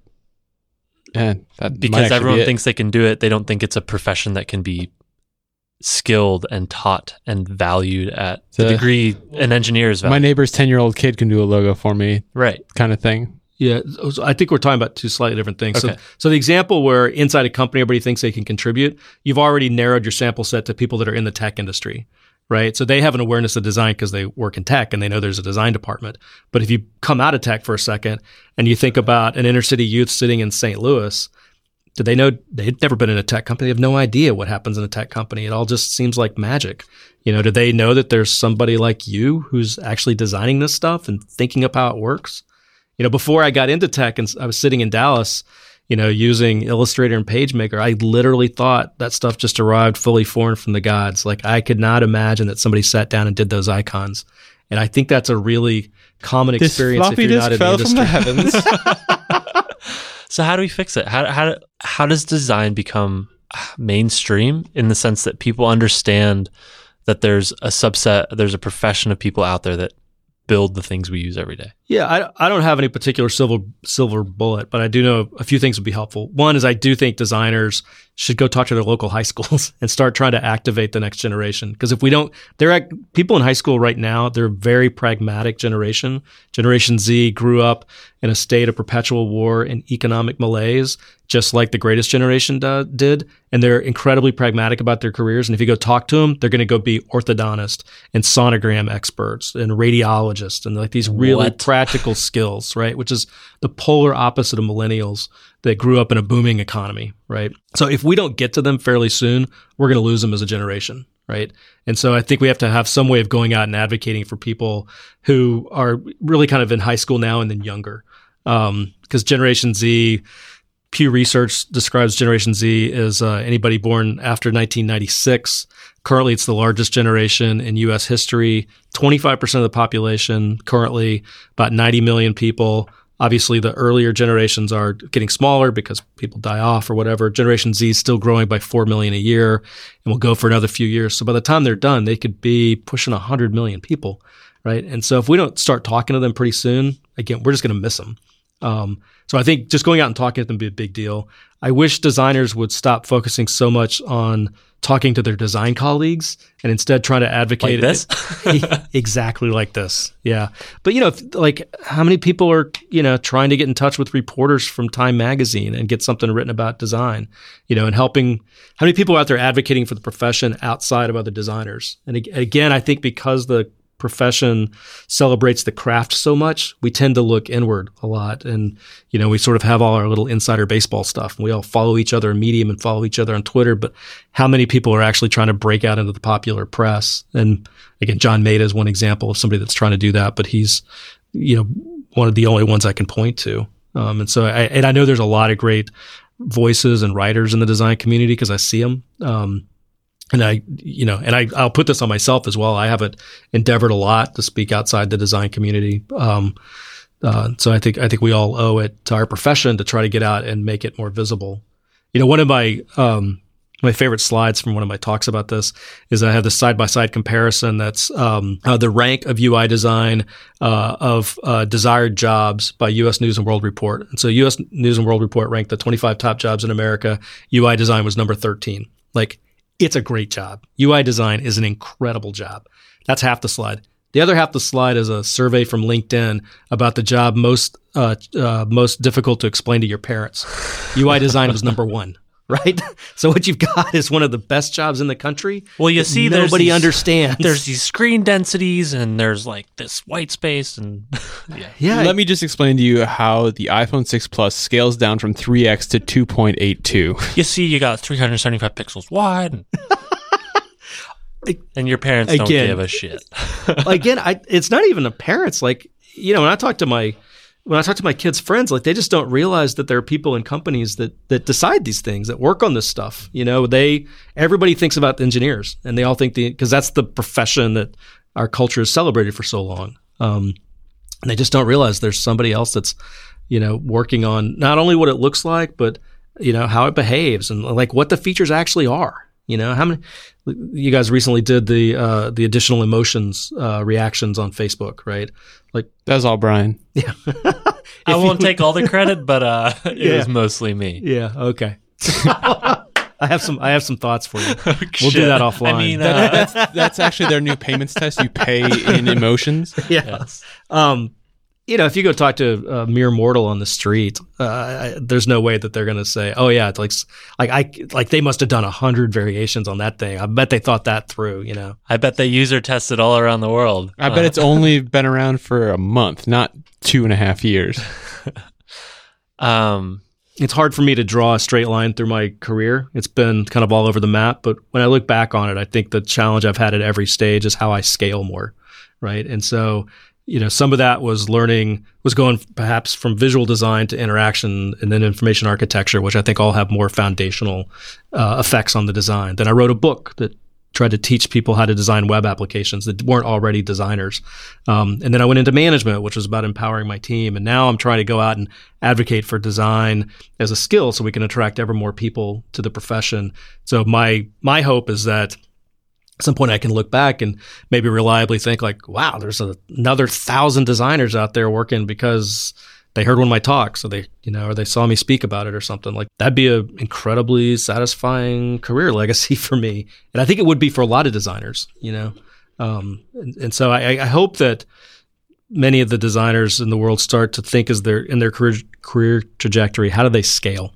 because everyone thinks they can do it. They don't think it's a profession that can be skilled and taught and valued at the degree an engineer is valued. My neighbor's 10-year-old kid can do a logo for me. Right. Kind of thing. Yeah. I think we're talking about two slightly different things. Okay. So the example where inside a company, everybody thinks they can contribute, you've already narrowed your sample set to people that are in the tech industry. Right? So they have an awareness of design because they work in tech and they know there's a design department. But if you come out of tech for a second and you think about an inner city youth sitting in St. Louis, do they know they've never been in a tech company? They have no idea what happens in a tech company. It all just seems like magic. Do they know that there's somebody like you who's actually designing this stuff and thinking up how it works? Before I got into tech and I was sitting in Dallas, using Illustrator and PageMaker, I literally thought that stuff just arrived fully formed from the gods. Like, I could not imagine that somebody sat down and did those icons. And I think that's a really common experience if you're not in the industry. This floppy disk fell from the heavens. So how do we fix it? How does design become mainstream in the sense that people understand that there's a subset, there's a profession of people out there that build the things we use every day? Yeah, I don't have any particular silver bullet, but I do know a few things would be helpful. One is I do think designers should go talk to their local high schools and start trying to activate the next generation. Because if we don't, people in high school right now, they're a very pragmatic generation. Generation Z grew up in a state of perpetual war and economic malaise, just like the greatest generation did. And they're incredibly pragmatic about their careers. And if you go talk to them, they're going to go be orthodontists and sonogram experts and radiologists and like these really practical skills, right? Which is the polar opposite of millennials that grew up in a booming economy, right? So if we don't get to them fairly soon, we're going to lose them as a generation, right? And so I think we have to have some way of going out and advocating for people who are really kind of in high school now and then younger. Because Generation Z, Pew Research describes Generation Z as anybody born after 1996. Currently, it's the largest generation in U.S. history. 25% of the population currently, about 90 million people. Obviously, the earlier generations are getting smaller because people die off or whatever. Generation Z is still growing by 4 million a year and will go for another few years. So by the time they're done, they could be pushing 100 million people, right? And so if we don't start talking to them pretty soon, again, we're just going to miss them. So I think just going out and talking to them would be a big deal. I wish designers would stop focusing so much on talking to their design colleagues and instead try to advocate. Like this? Exactly like this. Yeah. But, you know, like how many people are, you know, trying to get in touch with reporters from Time Magazine and get something written about design, you know, and helping, how many people are out there advocating for the profession outside of other designers? And again, I think because the profession celebrates the craft so much, we tend to look inward a lot. And, you know, we sort of have all our little insider baseball stuff. And we all follow each other on Medium and follow each other on Twitter. But how many people are actually trying to break out into the popular press? And again, John Maida is one example of somebody that's trying to do that, but he's, you know, one of the only ones I can point to. And I know there's a lot of great voices and writers in the design community because I see them. And I'll put this on myself as well. I haven't endeavored a lot to speak outside the design community. So I think we all owe it to our profession to try to get out and make it more visible. You know, one of my, my favorite slides from one of my talks about this is I have this side-by-side comparison that's the rank of UI design of desired jobs by U.S. News & World Report. And so U.S. News & World Report ranked the 25 top jobs in America. UI design was number 13. It's a great job. UI design is an incredible job. That's half the slide. The other half of the slide is a survey from LinkedIn about the job most difficult to explain to your parents. UI design was number one, right? So what you've got is one of the best jobs in the country. Well, you see, nobody understands. There's these screen densities and there's like this white space and yeah. Let me just explain to you how the iPhone 6 Plus scales down from 3x to 2.82. You see, you got 375 pixels wide. And your parents don't give a shit. It's not even the parents. Like, you know, when I talk to my kids' friends, like they just don't realize that there are people in companies that decide these things, that work on this stuff. You know, everybody thinks about the engineers, and they all think because that's the profession that our culture has celebrated for so long. And they just don't realize there's somebody else that's, you know, working on not only what it looks like, but, you know, how it behaves and like what the features actually are. You know, how many, you guys recently did the additional emotions reactions on Facebook, right? Like that's all Brian. Yeah, I won't take all the credit, but it was mostly me. Yeah, okay. I have some thoughts for you. We'll do that offline. I mean, that's actually their new payments test. You pay in emotions. Yeah. Yes. You know, if you go talk to a mere mortal on the street, there's no way that they're going to say, "Oh yeah, it's like they must have done 100 variations on that thing." I bet they thought that through. You know, I bet they user tested all around the world. I bet it's only been around for a month, not 2.5 years. It's hard for me to draw a straight line through my career. It's been kind of all over the map, but when I look back on it, I think the challenge I've had at every stage is how I scale more, right? And so, you know, some of that was going perhaps from visual design to interaction and then information architecture, which I think all have more foundational effects on the design. Then I wrote a book that tried to teach people how to design web applications that weren't already designers. And then I went into management, which was about empowering my team. And now I'm trying to go out and advocate for design as a skill so we can attract ever more people to the profession. So my hope is that at some point I can look back and maybe reliably think like, wow, there's another 1,000 designers out there working because they heard one of my talks, or they, or they saw me speak about it or something. Like, that'd be an incredibly satisfying career legacy for me. And I think it would be for a lot of designers, And so I hope that many of the designers in the world start to think as in their career trajectory, how do they scale?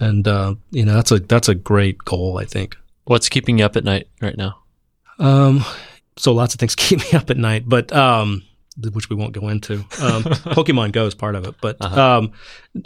And that's a great goal, I think. What's keeping you up at night right now? So lots of things keep me up at night, but which we won't go into. Pokemon Go is part of it, but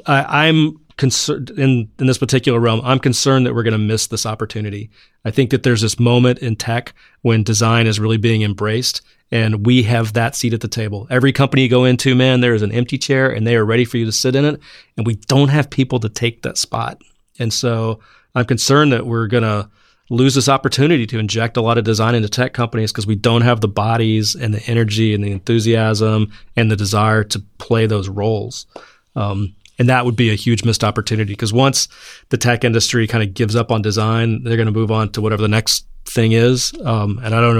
I'm concerned in this particular realm. I'm concerned that we're going to miss this opportunity. I think that there's this moment in tech when design is really being embraced, and we have that seat at the table. Every company you go into, man, there is an empty chair, and they are ready for you to sit in it, and we don't have people to take that spot. And so I'm concerned that we're going to lose this opportunity to inject a lot of design into tech companies because we don't have the bodies and the energy and the enthusiasm and the desire to play those roles. And that would be a huge missed opportunity, because once the tech industry kind of gives up on design, they're going to move on to whatever the next thing is. And I don't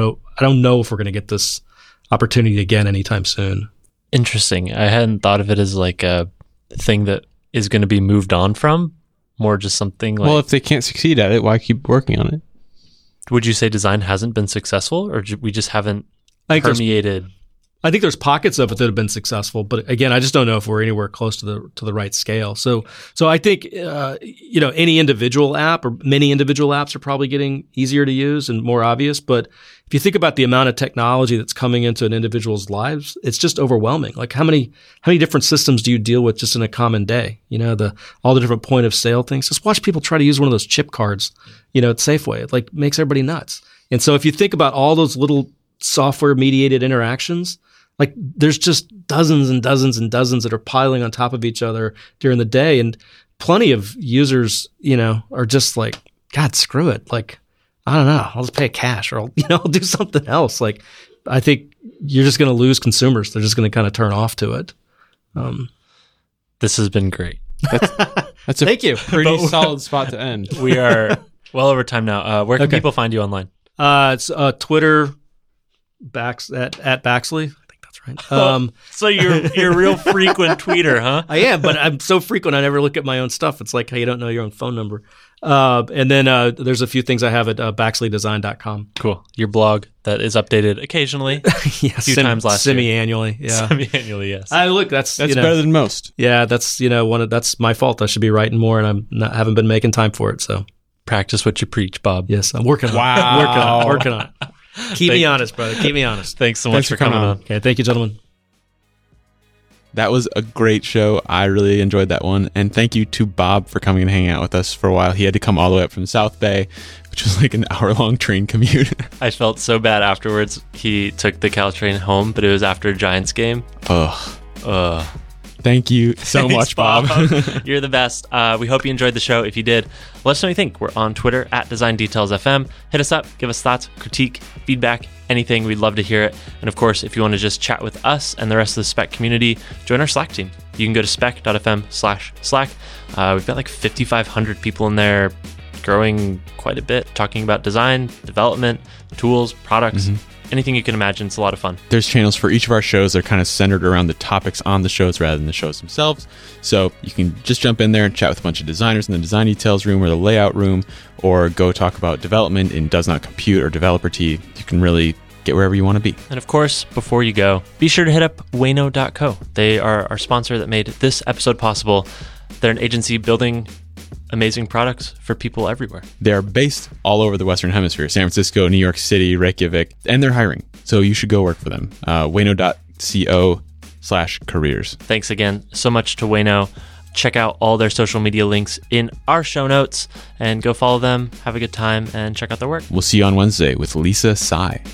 know if we're going to get this opportunity again anytime soon. Interesting. I hadn't thought of it as like a thing that is going to be moved on from. More just something like... Well, if they can't succeed at it, why keep working on it? Would you say design hasn't been successful, or we just haven't permeated? I think there's pockets of it that have been successful, but again, I just don't know if we're anywhere close to the right scale. So I think any individual app, or many individual apps, are probably getting easier to use and more obvious. But if you think about the amount of technology that's coming into an individual's lives, it's just overwhelming. Like, how many different systems do you deal with just in a common day? All the different point of sale things. Just watch people try to use one of those chip cards, at Safeway. It like makes everybody nuts. And so if you think about all those little software mediated interactions, like, there's just dozens and dozens and dozens that are piling on top of each other during the day. And plenty of users, are just like, God, screw it. Like, I don't know. I'll just pay cash, or I'll do something else. Like, I think you're just going to lose consumers. They're just going to kind of turn off to it. This has been great. That's a Thank you. Pretty solid spot to end. We are well over time now. Where can people find you online? It's Twitter, at Baxley. Right. So you're a real frequent tweeter, huh? I am, but I'm so frequent I never look at my own stuff. It's like how you don't know your own phone number. And then there's a few things I have at baxleydesign.com. Cool. Your blog that is updated occasionally. Yes. A few times last semi-annually, year. Semi-annually, yes. That's better than most. Yeah, that's my fault. I should be writing more, and I haven't been making time for it. So practice what you preach, Bob. Yes, I'm working on it. Wow. Working on it. Keep me honest, brother. Keep me honest. Thanks so much for coming on. Okay, thank you, gentlemen. That was a great show. I really enjoyed that one. And thank you to Bob for coming and hanging out with us for a while. He had to come all the way up from South Bay, which was like an hour-long train commute. I felt so bad afterwards. He took the Caltrain home, but it was after a Giants game. Ugh. Thank you so much, Bob. You're the best. We hope you enjoyed the show. If you did, let us know what you think. We're on Twitter at DesignDetailsFM. Hit us up. Give us thoughts, critique, feedback, anything. We'd love to hear it. And of course, if you want to just chat with us and the rest of the Spec community, join our Slack team. You can go to spec.fm/Slack. We've got like 5,500 people in there, growing quite a bit, talking about design, development, tools, products. Mm-hmm. Anything you can imagine. It's a lot of fun. There's channels for each of our shows. They're kind of centered around the topics on the shows rather than the shows themselves. So you can just jump in there and chat with a bunch of designers in the design details room or the layout room, or go talk about development in Does Not Compute or Developer Tea. You can really get wherever you want to be. And of course, before you go, be sure to hit up Wayno.co. They are our sponsor that made this episode possible. They're an agency building amazing products for people everywhere. They're based all over the Western Hemisphere, San Francisco, New York City, Reykjavik, and they're hiring. So you should go work for them. Wayno.co/careers. Thanks again so much to Wayno. Check out all their social media links in our show notes and go follow them. Have a good time and check out their work. We'll see you on Wednesday with Lisa Tsai.